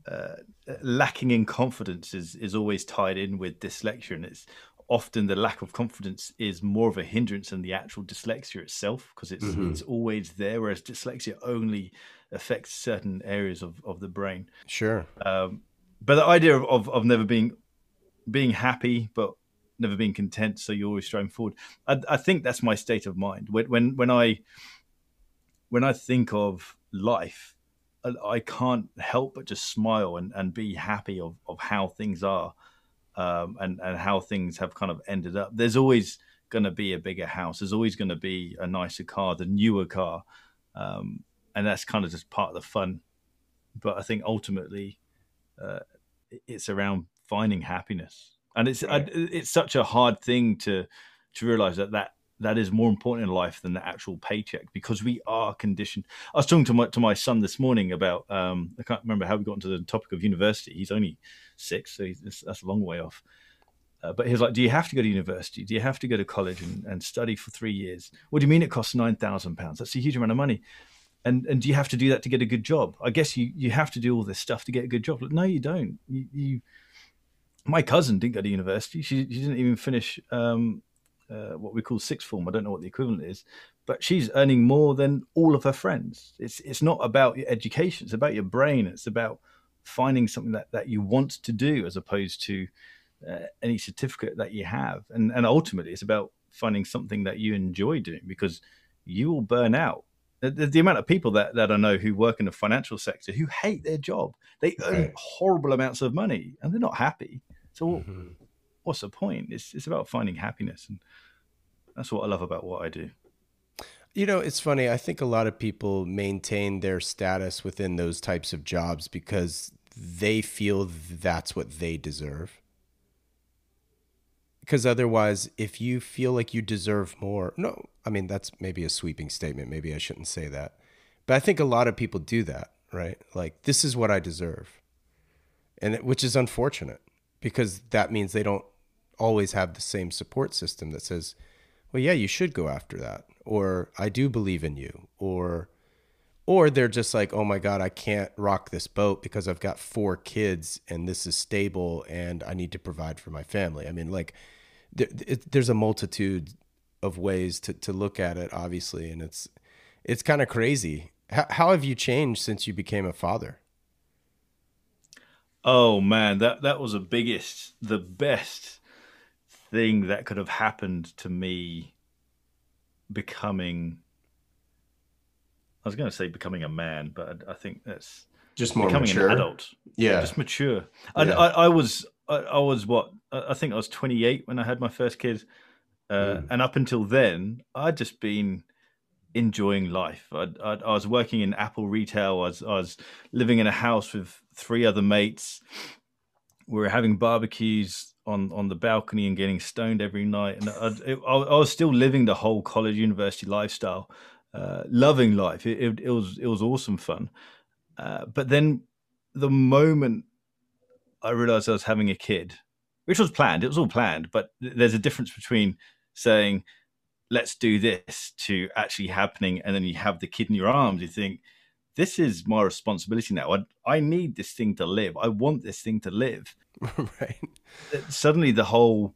uh, lacking in confidence is, is always tied in with dyslexia. And it's often the lack of confidence is more of a hindrance than the actual dyslexia itself, because it's, mm-hmm. it's always there, whereas dyslexia only affects certain areas of, of the brain. Sure. Um, But the idea of, of, of never being being happy, but never being content, so you're always striving forward. I, I think that's my state of mind. When when, when I when I think of life, I, I can't help but just smile and, and be happy of, of how things are um, and, and how things have kind of ended up. There's always going to be a bigger house. There's always going to be a nicer car, the newer car. Um, and that's kind of just part of the fun. But I think ultimately... Uh, it's around finding happiness, and it's right. I, it's such a hard thing to to realize that, that that is more important in life than the actual paycheck, because we are conditioned. I was talking to my to my son this morning about um, I can't remember how we got into the topic of university. He's only six, so he's, that's a long way off. Uh, but he was like, "Do you have to go to university? Do you have to go to college and, and study for three years? What do you mean it costs nine thousand pounds? That's a huge amount of money." And and do you have to do that to get a good job? I guess you, you have to do all this stuff to get a good job. Like, no, you don't. You, you, my cousin didn't go to university. She she didn't even finish um, uh, what we call sixth form. I don't know what the equivalent is, but she's earning more than all of her friends. It's it's not about your education. It's about your brain. It's about finding something that, that you want to do, as opposed to uh, any certificate that you have. And and ultimately, it's about finding something that you enjoy doing, because you will burn out. The, the amount of people that, that I know who work in the financial sector who hate their job, they earn right. horrible amounts of money and they're not happy. So mm-hmm. what's the point? It's it's about finding happiness. And that's what I love about what I do. You know, it's funny. I think a lot of people maintain their status within those types of jobs because they feel that's what they deserve. Because otherwise, if you feel like you deserve more, no, I mean, that's maybe a sweeping statement. Maybe I shouldn't say that. But I think a lot of people do that, right? Like, this is what I deserve. And it, which is unfortunate, because that means they don't always have the same support system that says, well, yeah, you should go after that. Or I do believe in you. Or, or they're just like, oh my God, I can't rock this boat because I've got four kids and this is stable and I need to provide for my family. I mean, like, there, it, there's a multitude of ways to, to look at it, obviously. And it's, it's kind of crazy. How, how have you changed since you became a father? Oh man, that, that was the biggest, the best thing that could have happened to me becoming, I was going to say becoming a man, but I, I think that's just more becoming mature. An adult. Yeah. yeah just mature. I, yeah. I, I was, I, I was what, I think I was twenty-eight when I had my first kid. Uh, mm. And up until then, I'd just been enjoying life. I, I, I was working in Apple retail. I was, I was living in a house with three other mates. We were having barbecues on, on the balcony and getting stoned every night. And I, it, I, I was still living the whole college university lifestyle, uh, loving life. It, it, it was, it was awesome fun. Uh, but then the moment I realized I was having a kid, which was planned, it was all planned, but there's a difference between saying, let's do this to actually happening. And then you have the kid in your arms, you think, this is my responsibility now. I, I need this thing to live. I want this thing to live. Right. It, suddenly the whole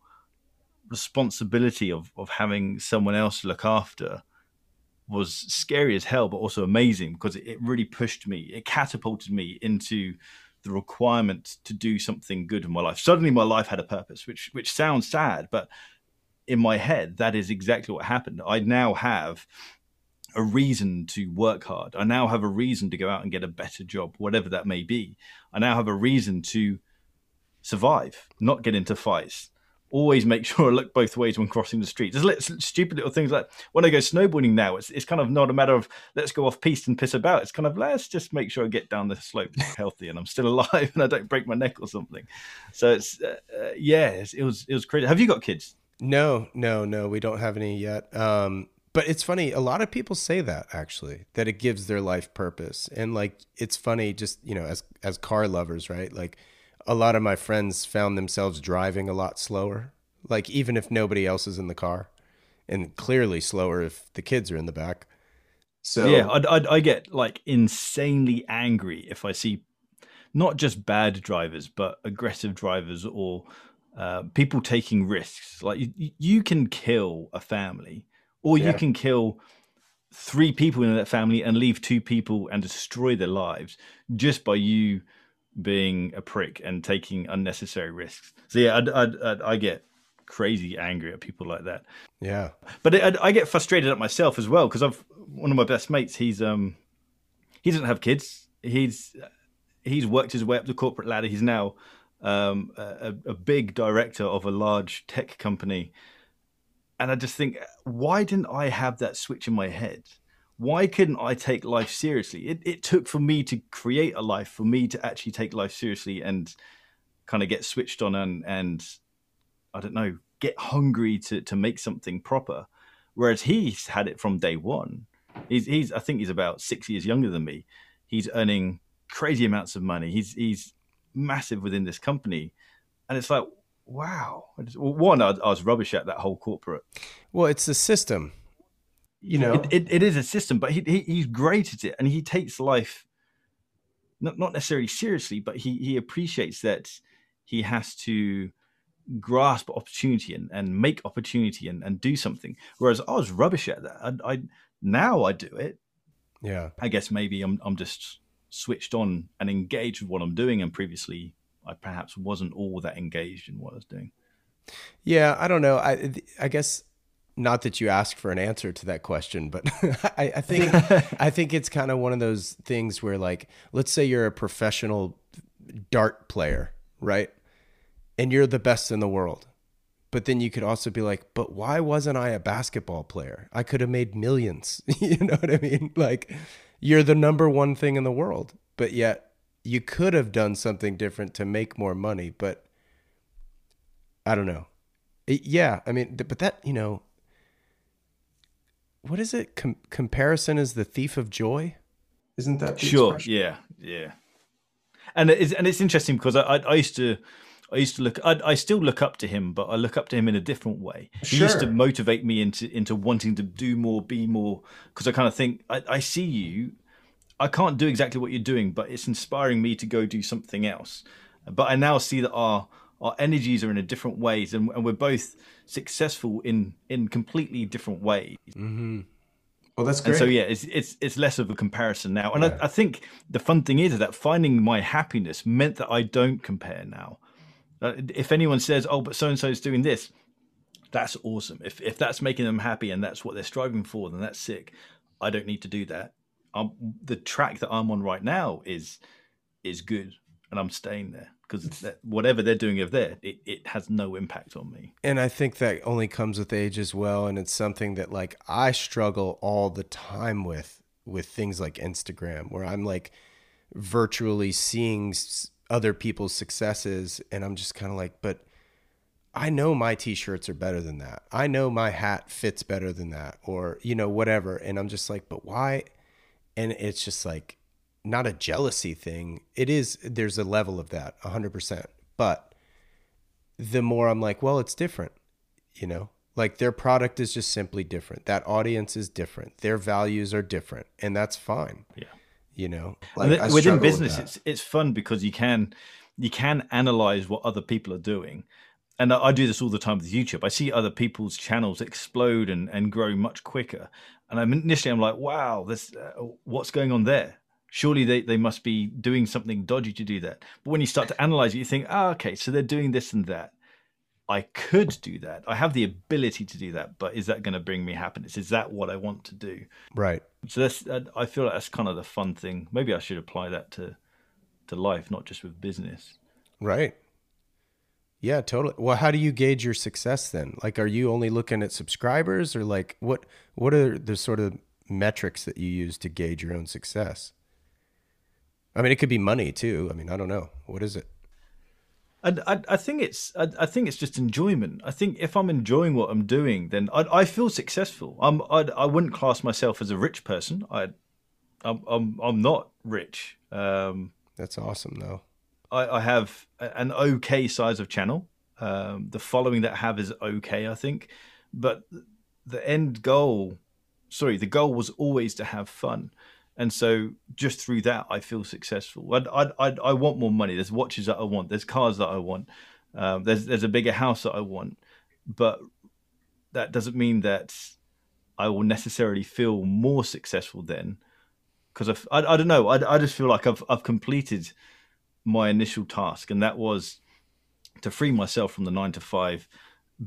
responsibility of, of having someone else to look after was scary as hell, but also amazing, because it, it really pushed me. It catapulted me into the requirement to do something good in my life. Suddenly my life had a purpose, which, which sounds sad, but in my head, that is exactly what happened. I now have a reason to work hard. I now have a reason to go out and get a better job, whatever that may be. I now have a reason to survive, not get into fights, always make sure I look both ways when crossing the street. There's little, stupid little things like when I go snowboarding now, it's, it's kind of not a matter of let's go off piste and piss about. It's kind of let's just make sure I get down the slope healthy and I'm still alive and I don't break my neck or something. So it's, uh, uh, yeah, it's, it was, it was crazy. Have you got kids? No, no, no, we don't have any yet. Um, but it's funny. A lot of people say that actually, that it gives their life purpose. And like, it's funny just, you know, as, as car lovers, right? Like a lot of my friends found themselves driving a lot slower, like even if nobody else is in the car, and clearly slower if the kids are in the back. So yeah, I'd, I'd, I get like insanely angry if I see not just bad drivers, but aggressive drivers or Uh, people taking risks. Like you, you can kill a family, or yeah. you can kill three people in that family and leave two people and destroy their lives just by you being a prick and taking unnecessary risks. So yeah, I'd, I'd, I'd, I get crazy angry at people like that. Yeah, but it, I, I get frustrated at myself as well, because I've one of my best mates. He's um, he doesn't have kids. He's he's worked his way up the corporate ladder. He's now Um, a, a big director of a large tech company. And I just think, why didn't I have that switch in my head? Why couldn't I take life seriously? It, it took for me to create a life, for me to actually take life seriously and kind of get switched on and, and I don't know, get hungry to, to make something proper. Whereas he's had it from day one. He's, he's I think he's about six years younger than me. He's earning crazy amounts of money. He's, he's, massive within this company, and it's like, wow. One, I, I was rubbish at that whole corporate. Well, it's a system, you know. It, it, it is a system, but he, he he's great at it, and he takes life not not necessarily seriously, but he he appreciates that he has to grasp opportunity and, and make opportunity and, and do something. Whereas I was rubbish at that. I, I now I do it. Yeah, I guess maybe I'm I'm just switched on and engaged with what I'm doing, and previously I perhaps wasn't all that engaged in what I was doing. Yeah, I don't know. I I guess not that you asked for an answer to that question, but I, I think I think it's kind of one of those things where, like, let's say you're a professional dart player, right? And you're the best in the world. But then you could also be like, but why wasn't I a basketball player? I could have made millions. You know what I mean? Like, you're the number one thing in the world, but yet you could have done something different to make more money. But I don't know. It, yeah. I mean, but that, you know, what is it? Com- comparison is the thief of joy. Isn't that the sure? Expression? Yeah. Yeah. And it's, and it's interesting because I, I, I used to, I used to look, I, I still look up to him, but I look up to him in a different way. Sure. He used to motivate me into, into wanting to do more, be more. Cause I kind of think I, I see you, I can't do exactly what you're doing, but it's inspiring me to go do something else. But I now see that our, our energies are in a different ways and, and we're both successful in, in completely different ways. Mm-hmm. Well, that's great. And so, yeah, it's, it's, it's less of a comparison now. And yeah. I, I think the fun thing is that finding my happiness meant that I don't compare now. If anyone says, oh, but so-and-so is doing this, that's awesome. If if that's making them happy and that's what they're striving for, then that's sick. I don't need to do that. I'm, the track that I'm on right now is, is good. And I'm staying there because whatever they're doing over there, it, it has no impact on me. And I think that only comes with age as well. And it's something that like I struggle all the time with, with things like Instagram, where I'm like virtually seeing other people's successes. And I'm just kind of like, but I know my t-shirts are better than that. I know my hat fits better than that, or, you know, whatever. And I'm just like, but why? And it's just like not a jealousy thing. It is, there's a level of that one hundred percent. But the more I'm like, well, it's different, you know, like their product is just simply different. That audience is different. Their values are different. And that's fine. Yeah. You know, like I within business, with it's, it's fun because you can, you can analyze what other people are doing. And I do this all the time with YouTube. I see other people's channels explode and, and grow much quicker. And I'm initially, I'm like, wow, this, uh, what's going on there? Surely they, they must be doing something dodgy to do that. But when you start to analyze it, you think, oh, okay, so they're doing this and that. I could do that. I have the ability to do that, but is that going to bring me happiness? Is that what I want to do? Right. So that's, I feel like that's kind of the fun thing. Maybe I should apply that to, to life, not just with business. Right. Yeah, totally. Well, how do you gauge your success then? Like, are you only looking at subscribers or like what, what are the sort of metrics that you use to gauge your own success? I mean, it could be money too. I mean, I don't know. What is it? I, I, I think it's, I, I think it's just enjoyment. I think if I'm enjoying what I'm doing, then I, I feel successful. I'm, I, I wouldn't class myself as a rich person. I, I'm, I'm, I'm not rich. Um, That's awesome though. I have an okay size of channel. Um, the following that I have is okay, I think. But the end goal, sorry, the goal was always to have fun. And so just through that, I feel successful. I I, I, I want more money. There's watches that I want. There's cars that I want. Um, there's, there's a bigger house that I want. But that doesn't mean that I will necessarily feel more successful then. Because I, I, I don't know. I, I just feel like I've I've completed my initial task, and that was to free myself from the nine to five,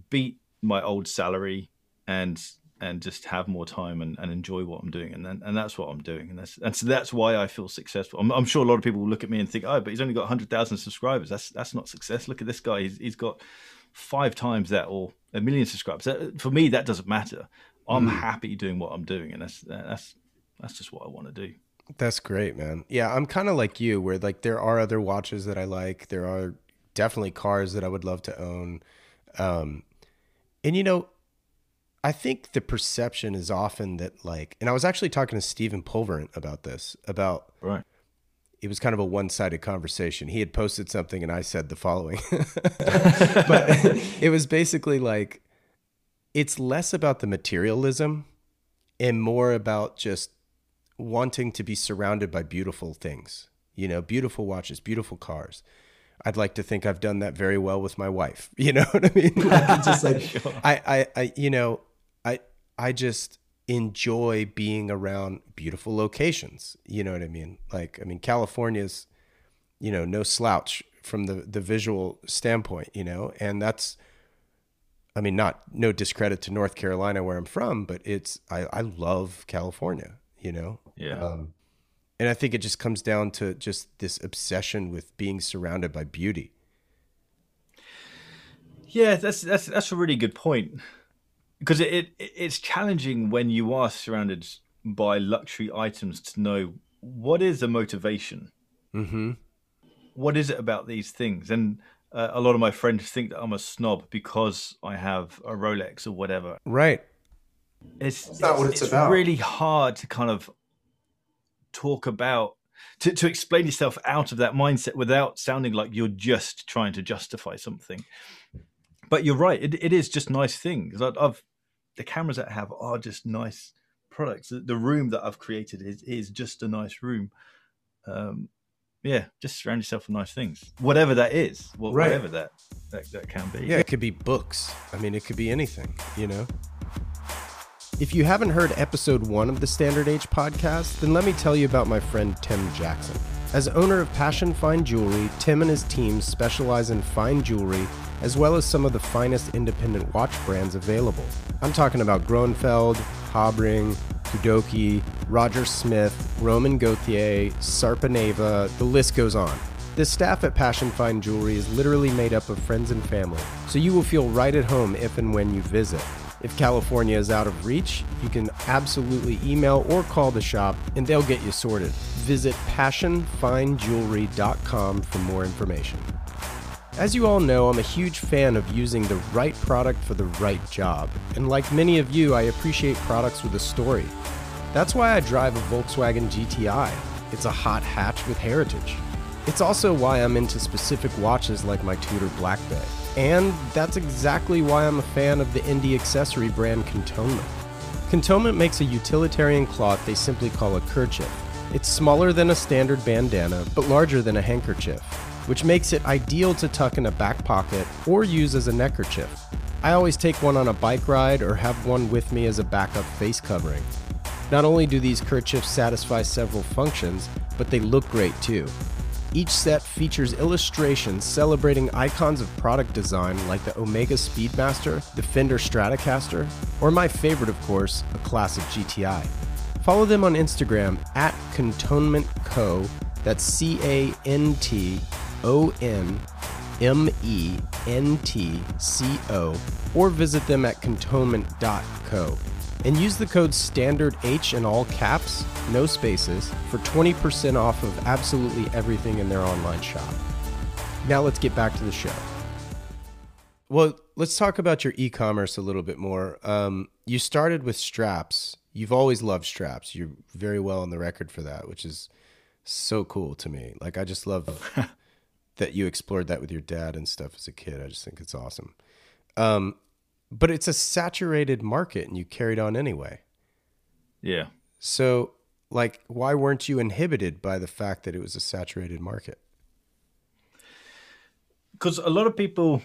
beat my old salary, and and just have more time and, and enjoy what I'm doing. And then, and that's what I'm doing. And that's, and so that's why I feel successful. I'm, I'm sure a lot of people will look at me and think, oh, but he's only got one hundred thousand subscribers. That's that's not success. Look at this guy. He's, he's got five times that or a million subscribers. That, for me, that doesn't matter. I'm mm. happy doing what I'm doing. And that's that's that's just what I want to do. That's great, man. Yeah, I'm kind of like you where like there are other watches that I like. There are definitely cars that I would love to own. Um, and, you know, I think the perception is often that like, and I was actually talking to Stephen Pulverant about this, about right. It was kind of a one-sided conversation. He had posted something and I said the following. But it was basically like, it's less about the materialism and more about just wanting to be surrounded by beautiful things, you know, beautiful watches, beautiful cars. I'd like to think I've done that very well with my wife. You know what I mean? Like, it's just like, sure. I, I, I, you know, I, I just enjoy being around beautiful locations. You know what I mean? Like, I mean, California's, you know, no slouch from the, the visual standpoint, you know, and that's, I mean, not, no discredit to North Carolina where I'm from, but it's, I, I love California. You know? Yeah. Um, and I think it just comes down to just this obsession with being surrounded by beauty. Yeah, that's, that's, that's a really good point because it, it, it's challenging when you are surrounded by luxury items to know what is the motivation. Mm-hmm. What is it about these things? And uh, a lot of my friends think that I'm a snob because I have a Rolex or whatever. Right. It's, it's, not what it's, it's about. Really hard to kind of talk about, to, to explain yourself out of that mindset without sounding like you're just trying to justify something. But you're right. It, it is just nice things. I, I've, the cameras that I have are just nice products. The, the room that I've created is, is just a nice room. Um, yeah, just surround yourself with nice things, whatever that is, well, right. whatever that, that that can be. Yeah, it could be books. I mean, it could be anything, you know? If you haven't heard episode one of the Standard Age podcast, then let me tell you about my friend Tim Jackson. As owner of Passion Fine Jewelry, Tim and his team specialize in fine jewelry, as well as some of the finest independent watch brands available. I'm talking about Groenfeld, Habring, Kudoki, Roger Smith, Roman Gauthier, Sarpaneva, the list goes on. The staff at Passion Fine Jewelry is literally made up of friends and family, so you will feel right at home if and when you visit. If California is out of reach, you can absolutely email or call the shop and they'll get you sorted. Visit passion fine jewelry dot com for more information. As you all know, I'm a huge fan of using the right product for the right job. And like many of you, I appreciate products with a story. That's why I drive a Volkswagen G T I. It's a hot hatch with heritage. It's also why I'm into specific watches like my Tudor Black Bay. And that's exactly why I'm a fan of the indie accessory brand Cantonment. Cantonment makes a utilitarian cloth they simply call a kerchief. It's smaller than a standard bandana, but larger than a handkerchief, which makes it ideal to tuck in a back pocket or use as a neckerchief. I always take one on a bike ride or have one with me as a backup face covering. Not only do these kerchiefs satisfy several functions, but they look great too. Each set features illustrations celebrating icons of product design like the Omega Speedmaster, the Fender Stratocaster, or my favorite of course, a classic G T I. Follow them on Instagram at Cantonment Co, that's C A N T O N M E N T C O, or visit them at cantonment dot co. And use the code STANDARDH in all caps, no spaces, for twenty percent off of absolutely everything in their online shop. Now let's get back to the show. Well, let's talk about your e-commerce a little bit more. Um, you started with straps. You've always loved straps. You're very well on the record for that, which is so cool to me. Like, I just love that you explored that with your dad and stuff as a kid. I just think it's awesome. Um, But it's a saturated market and you carried on anyway. Yeah. So like, why weren't you inhibited by the fact that it was a saturated market? Because a lot of people,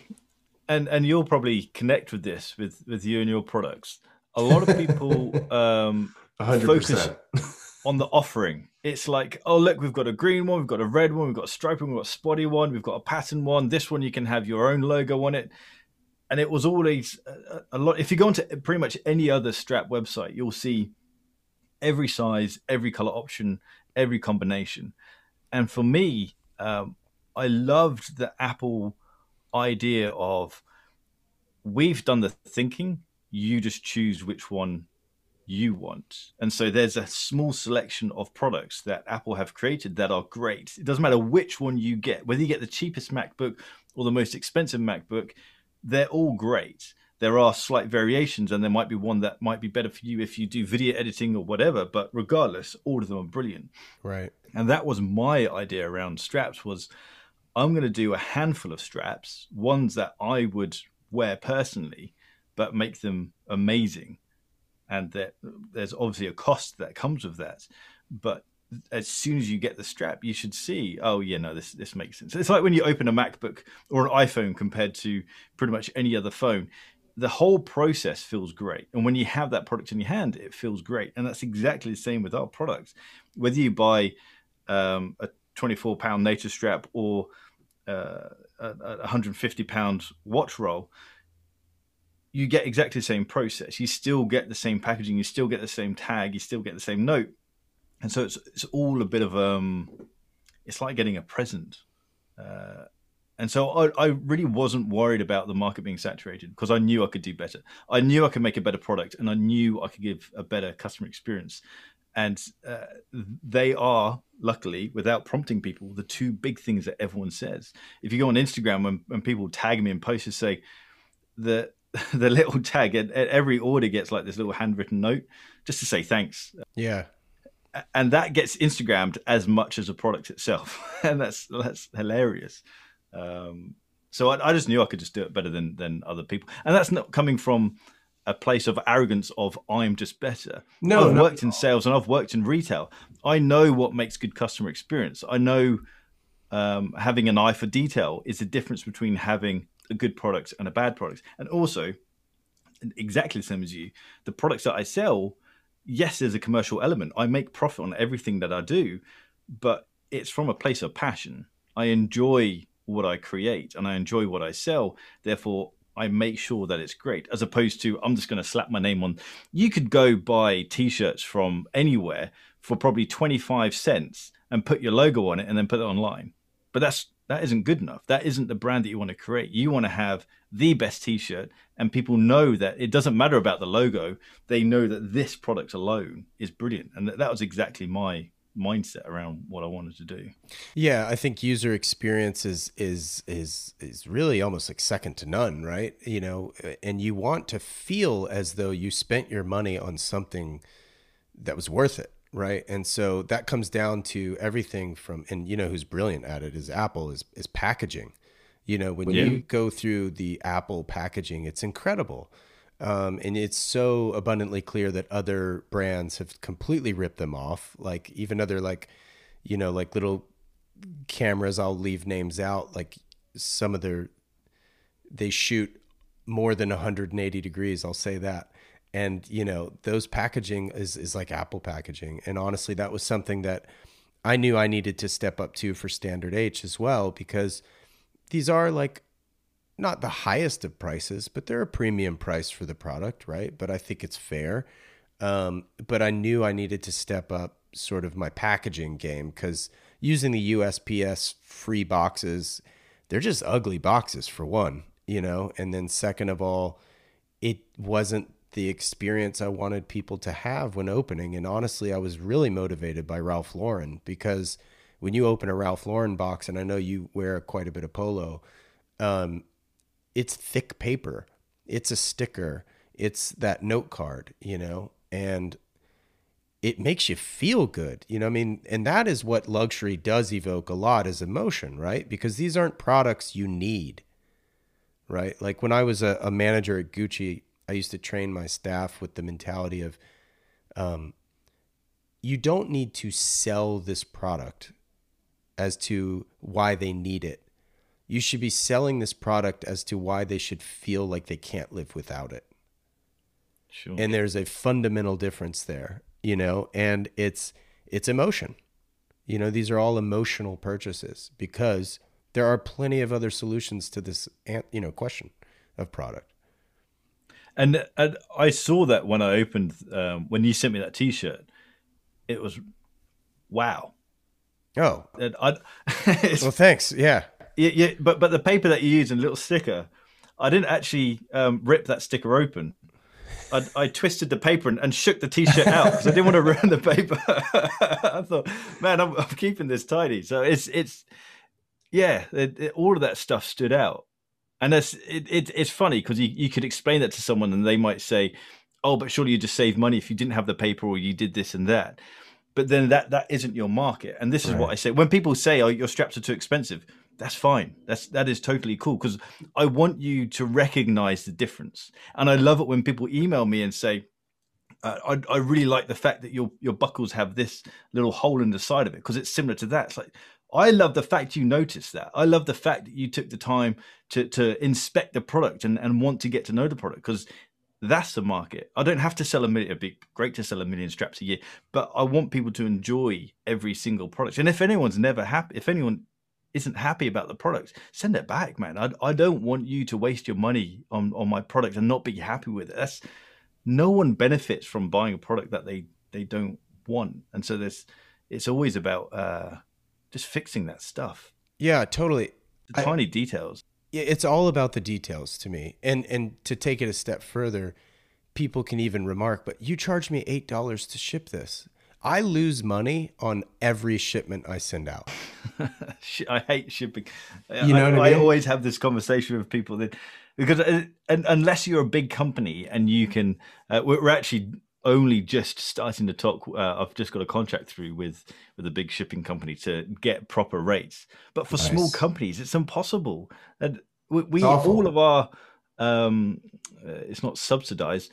and, and you'll probably connect with this, with, with you and your products, a lot of people um, one hundred percent focus on the offering. It's like, oh, look, we've got a green one, we've got a red one, we've got a striped one, we've got a spotty one, we've got a pattern one. This one, you can have your own logo on it. And it was always a, a lot. If you go onto pretty much any other strap website, you'll see every size, every color option, every combination. And for me, um, I loved the Apple idea of, we've done the thinking, you just choose which one you want. And so there's a small selection of products that Apple have created that are great. It doesn't matter which one you get, whether you get the cheapest MacBook or the most expensive MacBook, they're all great. There are slight variations and there might be one that might be better for you if you do video editing or whatever, but regardless, all of them are brilliant. Right. And that was my idea around straps was, I'm going to do a handful of straps, ones that I would wear personally, but make them amazing. And that there's obviously a cost that comes with that. But as soon as you get the strap, you should see, oh yeah, no, this, this makes sense. It's like when you open a MacBook or an iPhone compared to pretty much any other phone, the whole process feels great. And when you have that product in your hand, it feels great. And that's exactly the same with our products. Whether you buy um, a twenty-four pound NATO strap or uh, a one hundred fifty pound watch roll, you get exactly the same process. You still get the same packaging. You still get the same tag. You still get the same note. And so it's it's all a bit of um, it's like getting a present, uh, and so I, I really wasn't worried about the market being saturated because I knew I could do better. I knew I could make a better product, and I knew I could give a better customer experience. And uh, they are luckily, without prompting people, the two big things that everyone says. If you go on Instagram, when, when people tag me and post and say the the little tag at, at every order gets like this little handwritten note just to say thanks. Yeah. And that gets Instagrammed as much as a product itself. And that's that's hilarious. Um, so I, I just knew I could just do it better than than other people. And that's not coming from a place of arrogance of I'm just better. No, I've worked in sales and I've worked in retail. I know what makes good customer experience. I know um, having an eye for detail is the difference between having a good product and a bad product. And also, exactly the same as you, the products that I sell, yes, there's a commercial element. I make profit on everything that I do, but it's from a place of passion. I enjoy what I create and I enjoy what I sell. Therefore, I make sure that it's great, as opposed to I'm just going to slap my name on. You could go buy T-shirts from anywhere for probably twenty-five cents and put your logo on it and then put it online. But that's that isn't good enough. That isn't the brand that you want to create. You want to have the best T-shirt and people know that it doesn't matter about the logo. They know that this product alone is brilliant. And that, that was exactly my mindset around what I wanted to do. Yeah, I think user experience is is is is really almost like second to none, right? You know, and you want to feel as though you spent your money on something that was worth it, right? And so that comes down to everything from, and you know who's brilliant at it is Apple, is is packaging. You know, when yeah. you go through the Apple packaging, it's incredible. Um, and it's so abundantly clear that other brands have completely ripped them off. Like even other like, you know, like little cameras, I'll leave names out. Like some of their, they shoot more than one hundred eighty degrees. I'll say that. And, you know, those packaging is, is like Apple packaging. And honestly, that was something that I knew I needed to step up to for Standard H as well, because these are like, not the highest of prices, but they're a premium price for the product, right? But I think it's fair. Um, but I knew I needed to step up sort of my packaging game, because using the U S P S free boxes, they're just ugly boxes for one, you know? And then second of all, it wasn't the experience I wanted people to have when opening. And honestly, I was really motivated by Ralph Lauren, because when you open a Ralph Lauren box, and I know you wear quite a bit of polo, um, it's thick paper. It's a sticker. It's that note card, you know, and it makes you feel good. You know, I mean, and that is what luxury does evoke a lot, is emotion, right? Because these aren't products you need, right? Like when I was a, a manager at Gucci, I used to train my staff with the mentality of, um, you don't need to sell this product as to why they need it. You should be selling this product as to why they should feel like they can't live without it. Sure. And there's a fundamental difference there, you know, and it's, it's emotion. You know, these are all emotional purchases, because there are plenty of other solutions to this, you know, question of product. And, and I saw that when I opened, um, when you sent me that T-shirt, it was, wow. Oh, and I, well, thanks. Yeah. Yeah, yeah, but but the paper that you use and little sticker, I didn't actually um, rip that sticker open. I, I twisted the paper and, and shook the T-shirt out, because I didn't want to ruin the paper. I thought, man, I'm, I'm keeping this tidy. So it's it's yeah, it, it, all of that stuff stood out, and that's it, it. It's funny, because you you could explain that to someone and they might say, oh, but surely you just save money if you didn't have the paper or you did this and that. But then that that isn't your market, and this is right. what I say when people say, oh, your straps are too expensive. That's fine. That's, that is totally cool, because I want you to recognize the difference. And I love it when people email me and say, uh, I, I really like the fact that your, your buckles have this little hole in the side of it, because it's similar to that. It's like, I love the fact you noticed that. I love the fact that you took the time to, to inspect the product and, and want to get to know the product, because that's the market. I don't have to sell a million. It'd be great to sell a million straps a year, but I want people to enjoy every single product. And if anyone's never happy, if anyone isn't happy about the product, send it back, man. I, I don't want you to waste your money on, on my product and not be happy with it. That's, no one benefits from buying a product that they, they don't want. And so there's, it's always about uh, just fixing that stuff. Yeah, totally. The tiny I, details. Yeah, it's all about the details to me. And, and to take it a step further, people can even remark, but you charged me eight dollars to ship this. I lose money on every shipment I send out. I hate shipping. You know I, what I, mean? I always have this conversation with people that, because uh, unless you're a big company and you can, uh, we're actually only just starting to talk. Uh, I've just got a contract through with with a big shipping company to get proper rates. But for nice. small companies, it's impossible. And we, we all of our, um, uh, it's not subsidized.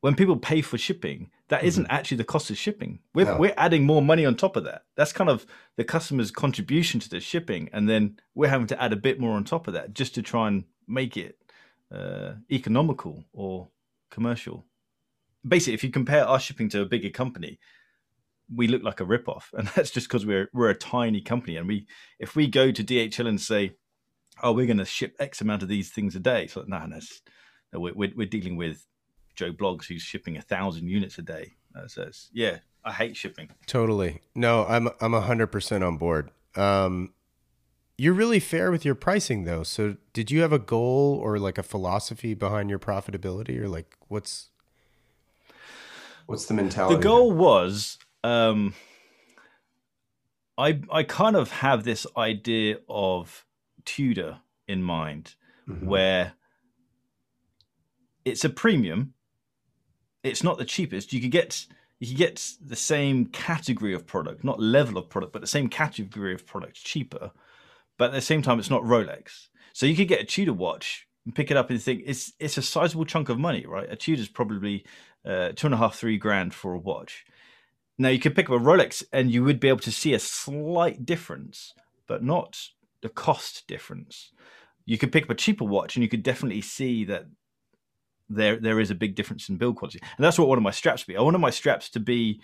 When people pay for shipping, that isn't actually the cost of shipping. We're, no. we're adding more money on top of that. That's kind of the customer's contribution to the shipping. And then we're having to add a bit more on top of that just to try and make it uh, economical or commercial. Basically, if you compare our shipping to a bigger company, we look like a ripoff. And that's just because we're, we're a tiny company. And we, if we go to D H L and say, oh, we're going to ship X amount of these things a day. It's like, no, no, no we're, we're, we're dealing with Joe Bloggs, who's shipping a thousand units a day. Uh, so it's, yeah, I hate shipping. Totally. No, I'm I'm a hundred percent on board. Um, you're really fair with your pricing though. So did you have a goal or like a philosophy behind your profitability, or like what's, what's the mentality? The goal there? was, um, I, I kind of have this idea of Tudor in mind, mm-hmm. where it's a premium. It's not the cheapest. You could get you could get the same category of product, not level of product, but the same category of product cheaper. But at the same time, it's not Rolex. So you could get a Tudor watch and pick it up and think it's it's a sizable chunk of money, right? A Tudor's probably uh, two and a half, three grand for a watch. Now you could pick up a Rolex and you would be able to see a slight difference, but not the cost difference. You could pick up a cheaper watch and you could definitely see that there there is a big difference in build quality. And that's what one of my straps be. I wanted my straps to be,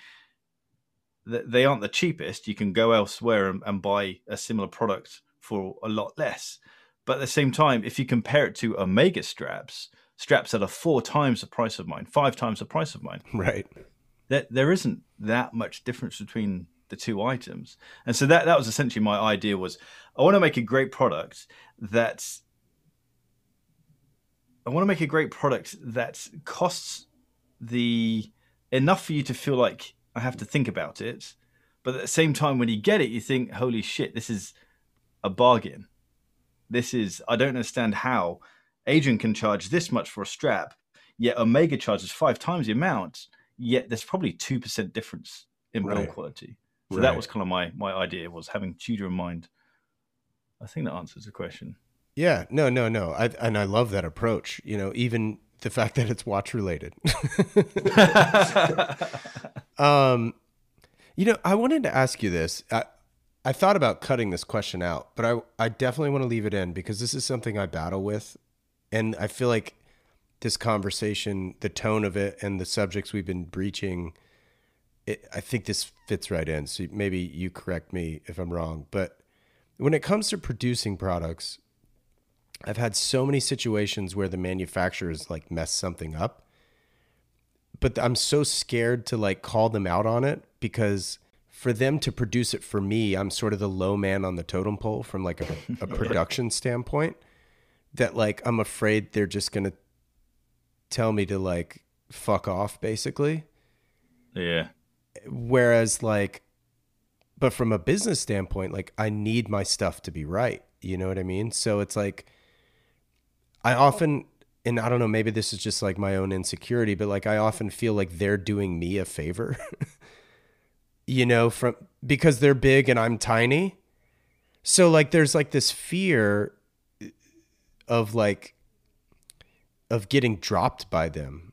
they aren't the cheapest. You can go elsewhere and, and buy a similar product for a lot less. But at the same time, if you compare it to Omega straps, straps that are four times the price of mine, five times the price of mine. Right. There, there isn't that much difference between the two items. And so that, that was essentially my idea was, I want to make a great product that's, I want to make a great product that costs the enough for you to feel like I have to think about it. But at the same time, when you get it, you think, holy shit, this is a bargain. This is, I don't understand how Adrian can charge this much for a strap, yet Omega charges five times the amount, yet there's probably two percent difference in build right. quality. So right. that was kind of my, my idea, was having Tudor in mind. I think that answers the question. Yeah, no, no, no. I, and I love that approach, you know, even the fact that it's watch related. um, you know, I wanted to ask you this. I, I thought about cutting this question out, but I, I definitely want to leave it in because this is something I battle with. And I feel like this conversation, the tone of it and the subjects we've been breaching, it, I think this fits right in. So maybe you correct me if I'm wrong. But when it comes to producing products, I've had so many situations where the manufacturers like mess something up, but I'm so scared to like call them out on it because for them to produce it for me, I'm sort of the low man on the totem pole from like a, a production standpoint, that like, I'm afraid they're just going to tell me to like fuck off basically. Yeah. Whereas like, but from a business standpoint, like I need my stuff to be right. You know what I mean? So it's like, I often, and I don't know, maybe this is just like my own insecurity, but like I often feel like they're doing me a favor, you know, from because they're big and I'm tiny. So like there's like this fear of like, of getting dropped by them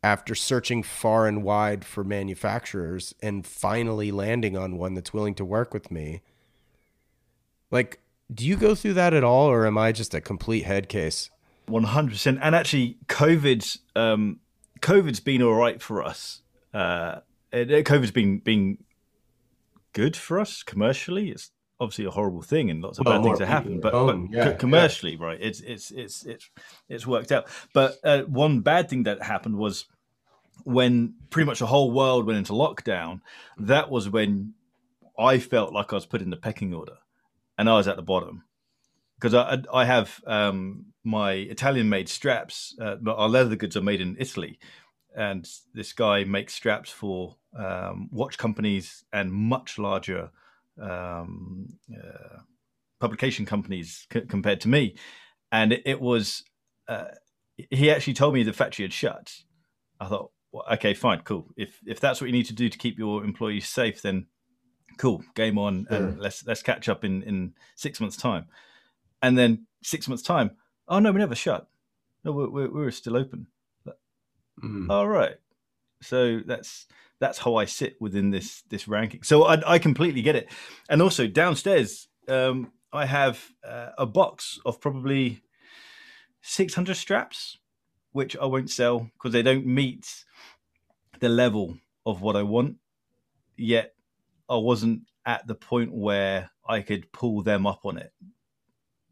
after searching far and wide for manufacturers and finally landing on one that's willing to work with me. Like, do you go through that at all, or am I just a complete head case? one hundred percent. And actually, COVID's um, COVID's been all right for us. Uh, COVID's been been good for us commercially. It's obviously a horrible thing, and lots of well, bad things have happened. But, but yeah, commercially, yeah. right, it's it's it's it's it's worked out. But uh, one bad thing that happened was when pretty much the whole world went into lockdown. That was when I felt like I was put in the pecking order. And I was at the bottom because I I have um, my Italian made straps. Uh, our leather goods are made in Italy, and this guy makes straps for um, watch companies and much larger um, uh, publication companies c- compared to me. And it, it was, uh, he actually told me the factory had shut. I thought, well, okay, fine, cool. If if that's what you need to do to keep your employees safe, then cool, game on, and yeah. let's let's catch up in, in six months' time. And then six months' time, oh, no, we never shut. No, we we, we were still open. Mm. All right. So that's that's how I sit within this this ranking. So I, I completely get it. And also downstairs, um, I have uh, a box of probably six hundred straps, which I won't sell because they don't meet the level of what I want. Yet I wasn't at the point where I could pull them up on it.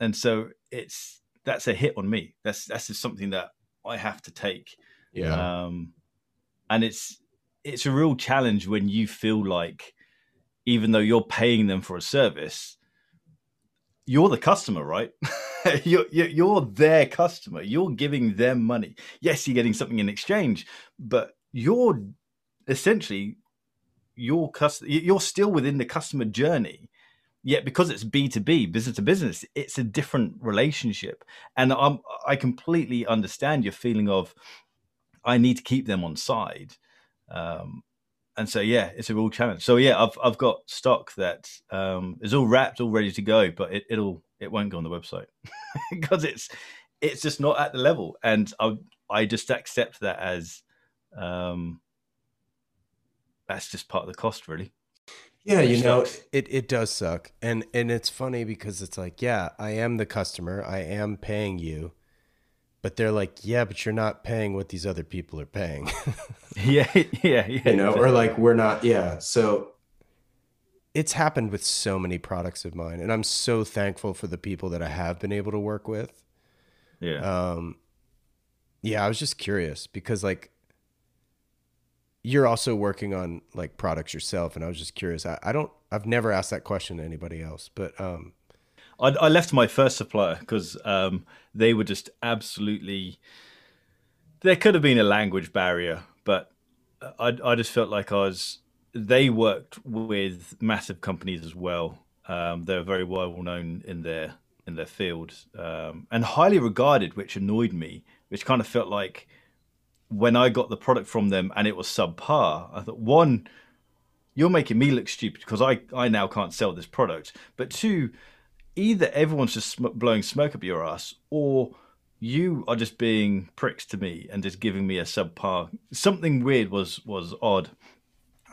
And so it's that's a hit on me. That's that's just something that I have to take. Yeah. Um, and it's it's a real challenge when you feel like, even though you're paying them for a service, you're the customer, right? you're, you're their customer. You're giving them money. Yes, you're getting something in exchange, but you're essentially your customer. You're still within the customer journey. Yet because it's B to B, business to business, it's a different relationship. And I'm, I completely understand your feeling of, I need to keep them on side. Um, and so, yeah, it's a real challenge. So yeah, I've, I've got stock that um, is all wrapped, all ready to go, but it, it'll, it won't go on the website because it's, it's just not at the level. And I, I just accept that as, um, that's just part of the cost, really. Yeah. You know, it, it does suck. And, and it's funny because it's like, yeah, I am the customer. I am paying you. But they're like, yeah, but you're not paying what these other people are paying. yeah, yeah, yeah. You know, exactly. Or like, we're not, yeah. So it's happened with so many products of mine. And I'm so thankful for the people that I have been able to work with. Yeah. Um, yeah, I was just curious because like, you're also working on like products yourself. And I was just curious. I, I don't, I've never asked that question to anybody else, but um I, I left my first supplier because um, they were just absolutely. There could have been a language barrier, but I, I just felt like I was. They worked with massive companies as well. Um, they're very well known in their in their field um, and highly regarded, which annoyed me. Which kind of felt like when I got the product from them and it was subpar, I thought, one, you're making me look stupid because I I now can't sell this product, but two. Either everyone's just sm- blowing smoke up your ass, or you are just being pricks to me and just giving me a subpar. Something weird was was odd,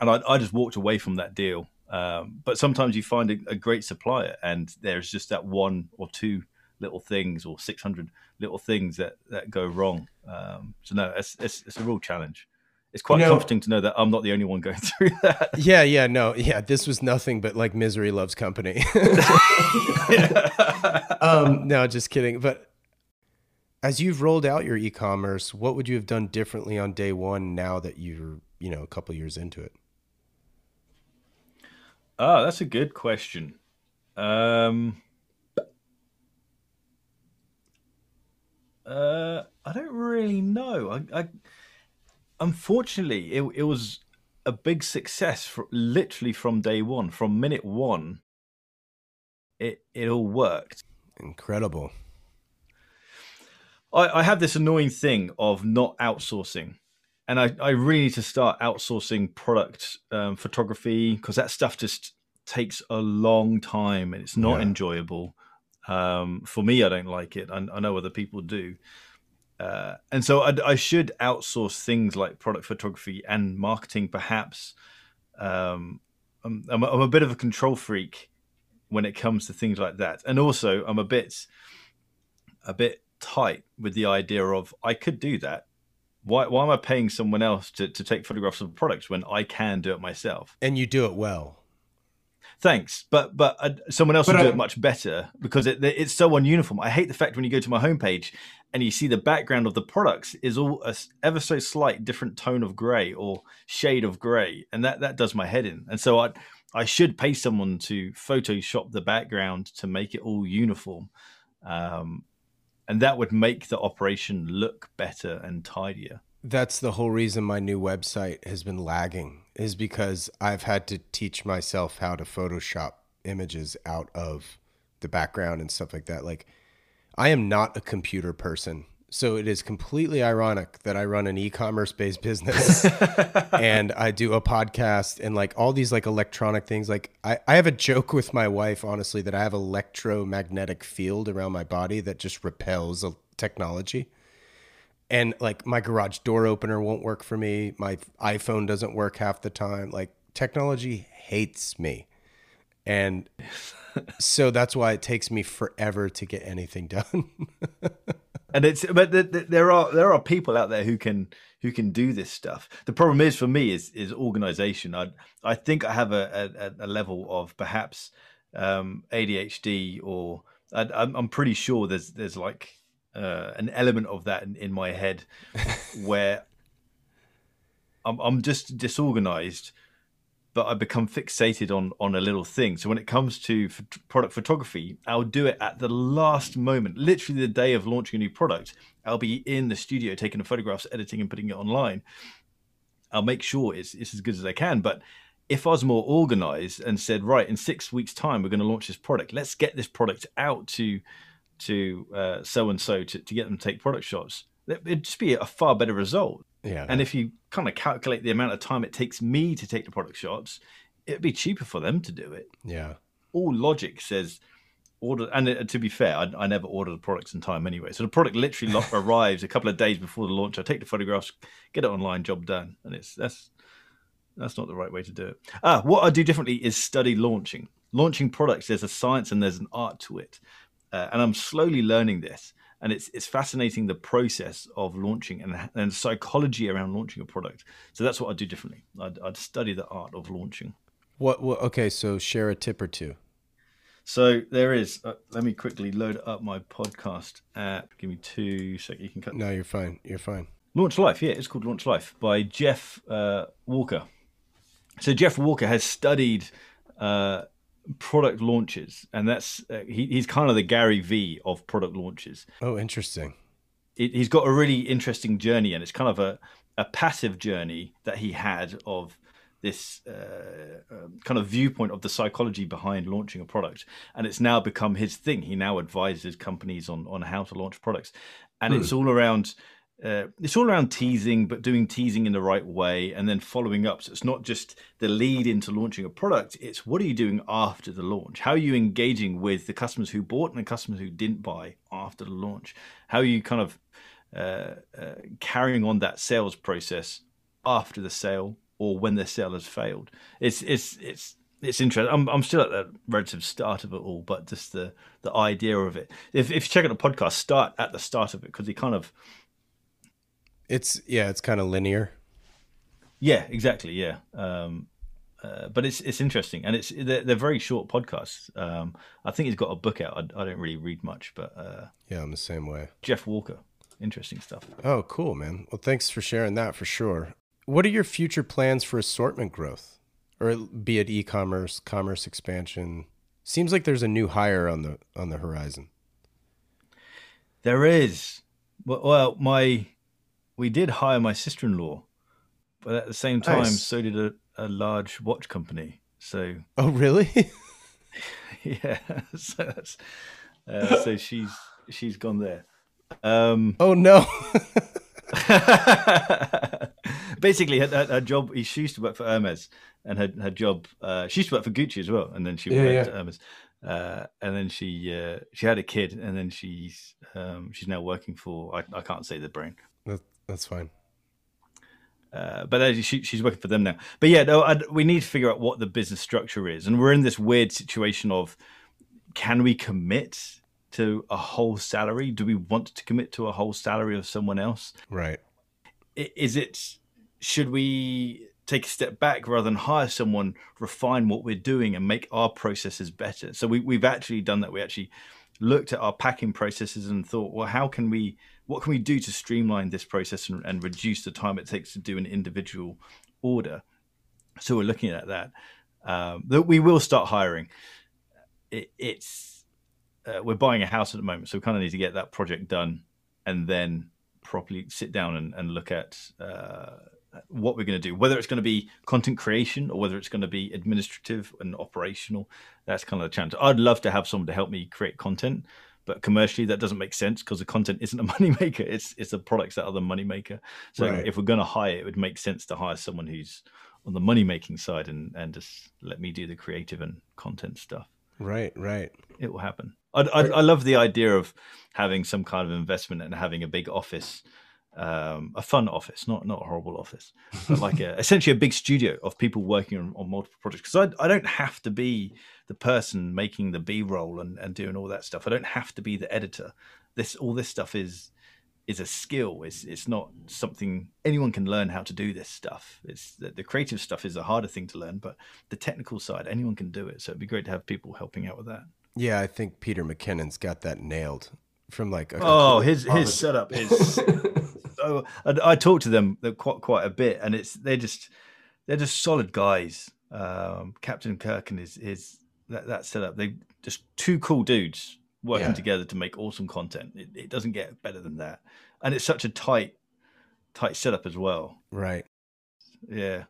and I, I just walked away from that deal. Um, but sometimes you find a, a great supplier, and there's just that one or two little things, or six hundred little things that, that go wrong. Um, so no, it's, it's it's a real challenge. It's quite you know, comforting to know that I'm not the only one going through that. Yeah, yeah, no, yeah. This was nothing but like misery loves company. um, no, just kidding. But as you've rolled out your e-commerce, what would you have done differently on day one now that you're, you know, a couple of years into it? Oh, that's a good question. Um, uh, I don't really know. I... I Unfortunately, it, it was a big success for, literally from day one, from minute one. It it all worked. Incredible. I, I have this annoying thing of not outsourcing. And I, I really need to start outsourcing product um, photography because that stuff just takes a long time and it's not yeah. enjoyable. Um, for me, I don't like it. I, I know other people do. Uh, and so I, I should outsource things like product photography and marketing, perhaps. Um, I'm, I'm, a, I'm a bit of a control freak when it comes to things like that. And also I'm a bit, a bit tight with the idea of, I could do that. Why, why am I paying someone else to, to take photographs of products when I can do it myself? And you do it well. Thanks, but but uh, someone else but will do I... it much better because it, it's so ununiform. I hate the fact when you go to my homepage and you see the background of the products is all a ever so slight different tone of grey or shade of grey, and that, that does my head in. And so I I should pay someone to Photoshop the background to make it all uniform, um, and that would make the operation look better and tidier. that's the whole reason my new website has been lagging, is because I've had to teach myself how to Photoshop images out of the background and stuff like that. Like, I am not a computer person. So it is completely ironic that I run an e-commerce based business and I do a podcast and like all these like electronic things. Like I, I have a joke with my wife, honestly, that I have electromagnetic field around my body that just repels technology. And like my garage door opener won't work for me. My iPhone doesn't work half the time. Like technology hates me. And so that's why it takes me forever to get anything done. And it's, but the, the, there are there are people out there who can who can do this stuff. The problem is for me is is organization. I I think I have a a, a level of perhaps um, A D H D, or I, I'm I'm pretty sure there's there's like uh, an element of that in, in my head where I'm I'm just disorganized. But I become fixated on on a little thing. So when it comes to f- product photography, I'll do it at the last moment. Literally the day of launching a new product, I'll be in the studio taking the photographs, editing and putting it online. I'll make sure it's, it's as good as I can. But if I was more organized and said, right, in six weeks time, we're going to launch this product. Let's get this product out to to uh, so-and-so to, to get them to take product shots. It'd just be a far better result. Yeah, and if you kind of calculate the amount of time it takes me to take the product shots, it'd be cheaper for them to do it. Yeah. All logic says order. And to be fair, I, I never order the products in time anyway. So the product literally arrives a couple of days before the launch. I take the photographs, get it online, job done. And it's that's that's not the right way to do it. Ah, what I do differently is study launching. Launching products, there's a science and there's an art to it. Uh, and I'm slowly learning this. And it's it's fascinating, the process of launching and and psychology around launching a product. So that's what I do differently. I'd, I'd study the art of launching. What, what? Okay, so share a tip or two. So there is. Uh, let me quickly load up my podcast app. Give me two seconds. You can cut. No, you're fine. You're fine. Launch Life. Yeah, it's called Launch Life by Jeff uh, Walker. So Jeff Walker has studied uh, product launches, and that's uh, he, he's kind of the Gary V of product launches. Oh, interesting. It, he's got a really interesting journey, and it's kind of a, a passive journey that he had of this uh, um, kind of viewpoint of the psychology behind launching a product, and it's now become his thing. He now advises companies on on how to launch products, and hmm. it's all around uh, it's all around teasing, but doing teasing in the right way and then following up. So it's not just the lead into launching a product. It's what are you doing after the launch? How are you engaging with the customers who bought and the customers who didn't buy after the launch? How are you kind of uh, uh, carrying on that sales process after the sale or when the sale has failed? It's, it's, it's, It's interesting. I'm I'm still at the relative start of it all, but just the, the idea of it. If if you check out the podcast, start at the start of it, because he kind of, It's yeah, it's kind of linear. Yeah, exactly. Yeah, um, uh, but it's it's interesting, and it's they're, they're very short podcasts. Um, I think he's got a book out. I, I don't really read much, but uh, yeah, I'm the same way. Jeff Walker, interesting stuff. Oh, cool, man. Well, thanks for sharing that for sure. What are your future plans for assortment growth, or be it e-commerce, commerce expansion? Seems like there's a new hire on the on the horizon. There is. Well, my. We did hire my sister-in-law, but at the same time, nice. so did a, a large watch company. So, oh really? Yeah. So, that's, uh, so she's she's gone there. Um, oh no! Basically, her, her, her job. She used to work for Hermes, and her her job. Uh, she used to work for Gucci as well, and then she went yeah, yeah. to Hermes, uh, and then she uh, she had a kid, and then she's um, she's now working for. I, I can't say the brand. That's fine. Uh, but she, she's working for them now. But yeah, no, I, we need to figure out what the business structure is. And we're in this weird situation of, can we commit to a whole salary? Do we want to commit to a whole salary of someone else? Right. Is it, should we take a step back rather than hire someone, refine what we're doing and make our processes better? So we, we've actually done that. We actually looked at our packing processes and thought, well, how can we, what can we do to streamline this process and, and reduce the time it takes to do an individual order? So we're looking at that. Um, that we will start hiring. It, it's uh, we're buying a house at the moment, so we kind of need to get that project done and then properly sit down and, and look at uh, what we're going to do, whether it's going to be content creation or whether it's going to be administrative and operational. That's kind of the challenge. I'd love to have someone to help me create content, but commercially that doesn't make sense because the content isn't a moneymaker. It's it's the products that are the moneymaker. So right. if we're going to hire, it would make sense to hire someone who's on the money-making side and, and just let me do the creative and content stuff. Right, right. It will happen. I, I, I love the idea of having some kind of investment and having a big office, um, a fun office, not not a horrible office, but like a, essentially a big studio of people working on, on multiple projects. Because I, I don't have to be the person making the B-roll and, and doing all that stuff. I don't have to be the editor. This all this stuff is is a skill. It's it's not something anyone can learn how to do this stuff. It's the, the creative stuff is a harder thing to learn, but the technical side, anyone can do it. So it'd be great to have people helping out with that. Yeah, I think Peter McKinnon's got that nailed from like a oh his his setup is so I, I talk to them quite quite a bit, and it's they're just they're just solid guys. Um, Captain Kirk and his his that, that setup, they just two cool dudes working yeah. together to make awesome content. It, it doesn't get better than that, and it's such a tight tight setup as well. Right. Yeah.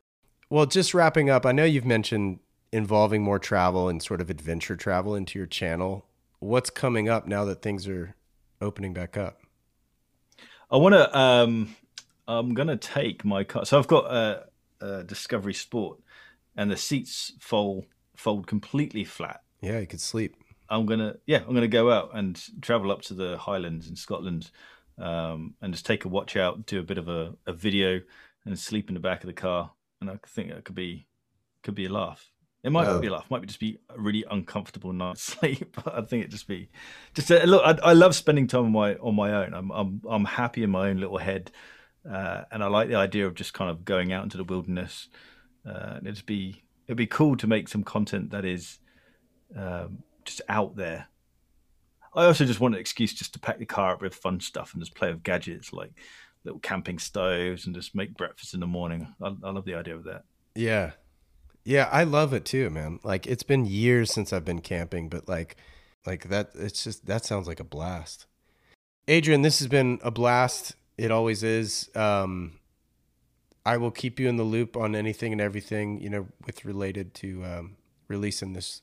Well, just wrapping up, I know you've mentioned involving more travel and sort of adventure travel into your channel. What's coming up now that things are opening back up? I want to, um, I'm going to take my car. So I've got a, a Discovery Sport and the seats fold, fold completely flat. Yeah. You could sleep. I'm going to, yeah, I'm going to go out and travel up to the Highlands in Scotland, um, and just take a watch out, do a bit of a, a video and sleep in the back of the car. And I think it could be, could be a laugh. It might not oh. be a laugh. It might just be a really uncomfortable night's sleep. I think it'd just be just a, look. I, I love spending time on my on my own. I'm I'm I'm happy in my own little head, uh, and I like the idea of just kind of going out into the wilderness. Uh, and it'd be it'd be cool to make some content that is um, just out there. I also just want an excuse just to pack the car up with fun stuff and just play with gadgets like little camping stoves and just make breakfast in the morning. I, I love the idea of that. Yeah. Yeah, I love it too, man. Like it's been years since I've been camping, but like like that it's just that sounds like a blast. Adrian, this has been a blast. It always is. Um I will keep you in the loop on anything and everything, you know, with related to um releasing this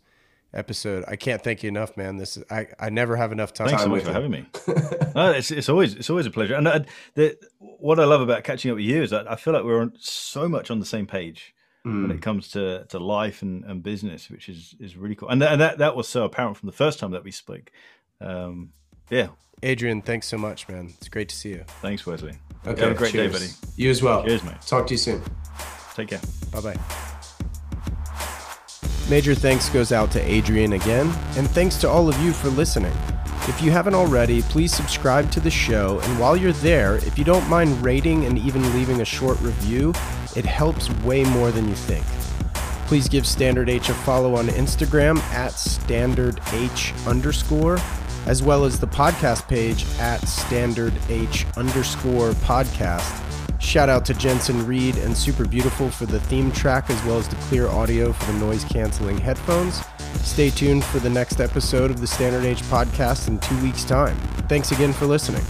episode. I can't thank you enough, man. This is, I I never have enough time. Thanks so much for having me. no, it's it's always it's always a pleasure. And I, the, what I love about catching up with you is that I feel like we're on so much on the same page. Mm. When it comes to, to life and, and business, which is, is really cool. And, th- and that, that was so apparent from the first time that we spoke. Um, yeah. Adrian, thanks so much, man. It's great to see you. Thanks, Wesley. Okay, have a great cheers. day, buddy. You as well. Cheers, mate. Talk to you soon. Take care. Bye-bye. Major thanks goes out to Adrian again, and thanks to all of you for listening. If you haven't already, please subscribe to the show, and while you're there, if you don't mind rating and even leaving a short review, it helps way more than you think. Please give Standard H a follow on Instagram at standardh underscore, as well as the podcast page at standardh underscore podcast. Shout out to Jensen Reed and Super Beautiful for the theme track, as well as the clear audio for the noise-canceling headphones. Stay tuned for the next episode of the Standard Age Podcast in two weeks' time. Thanks again for listening.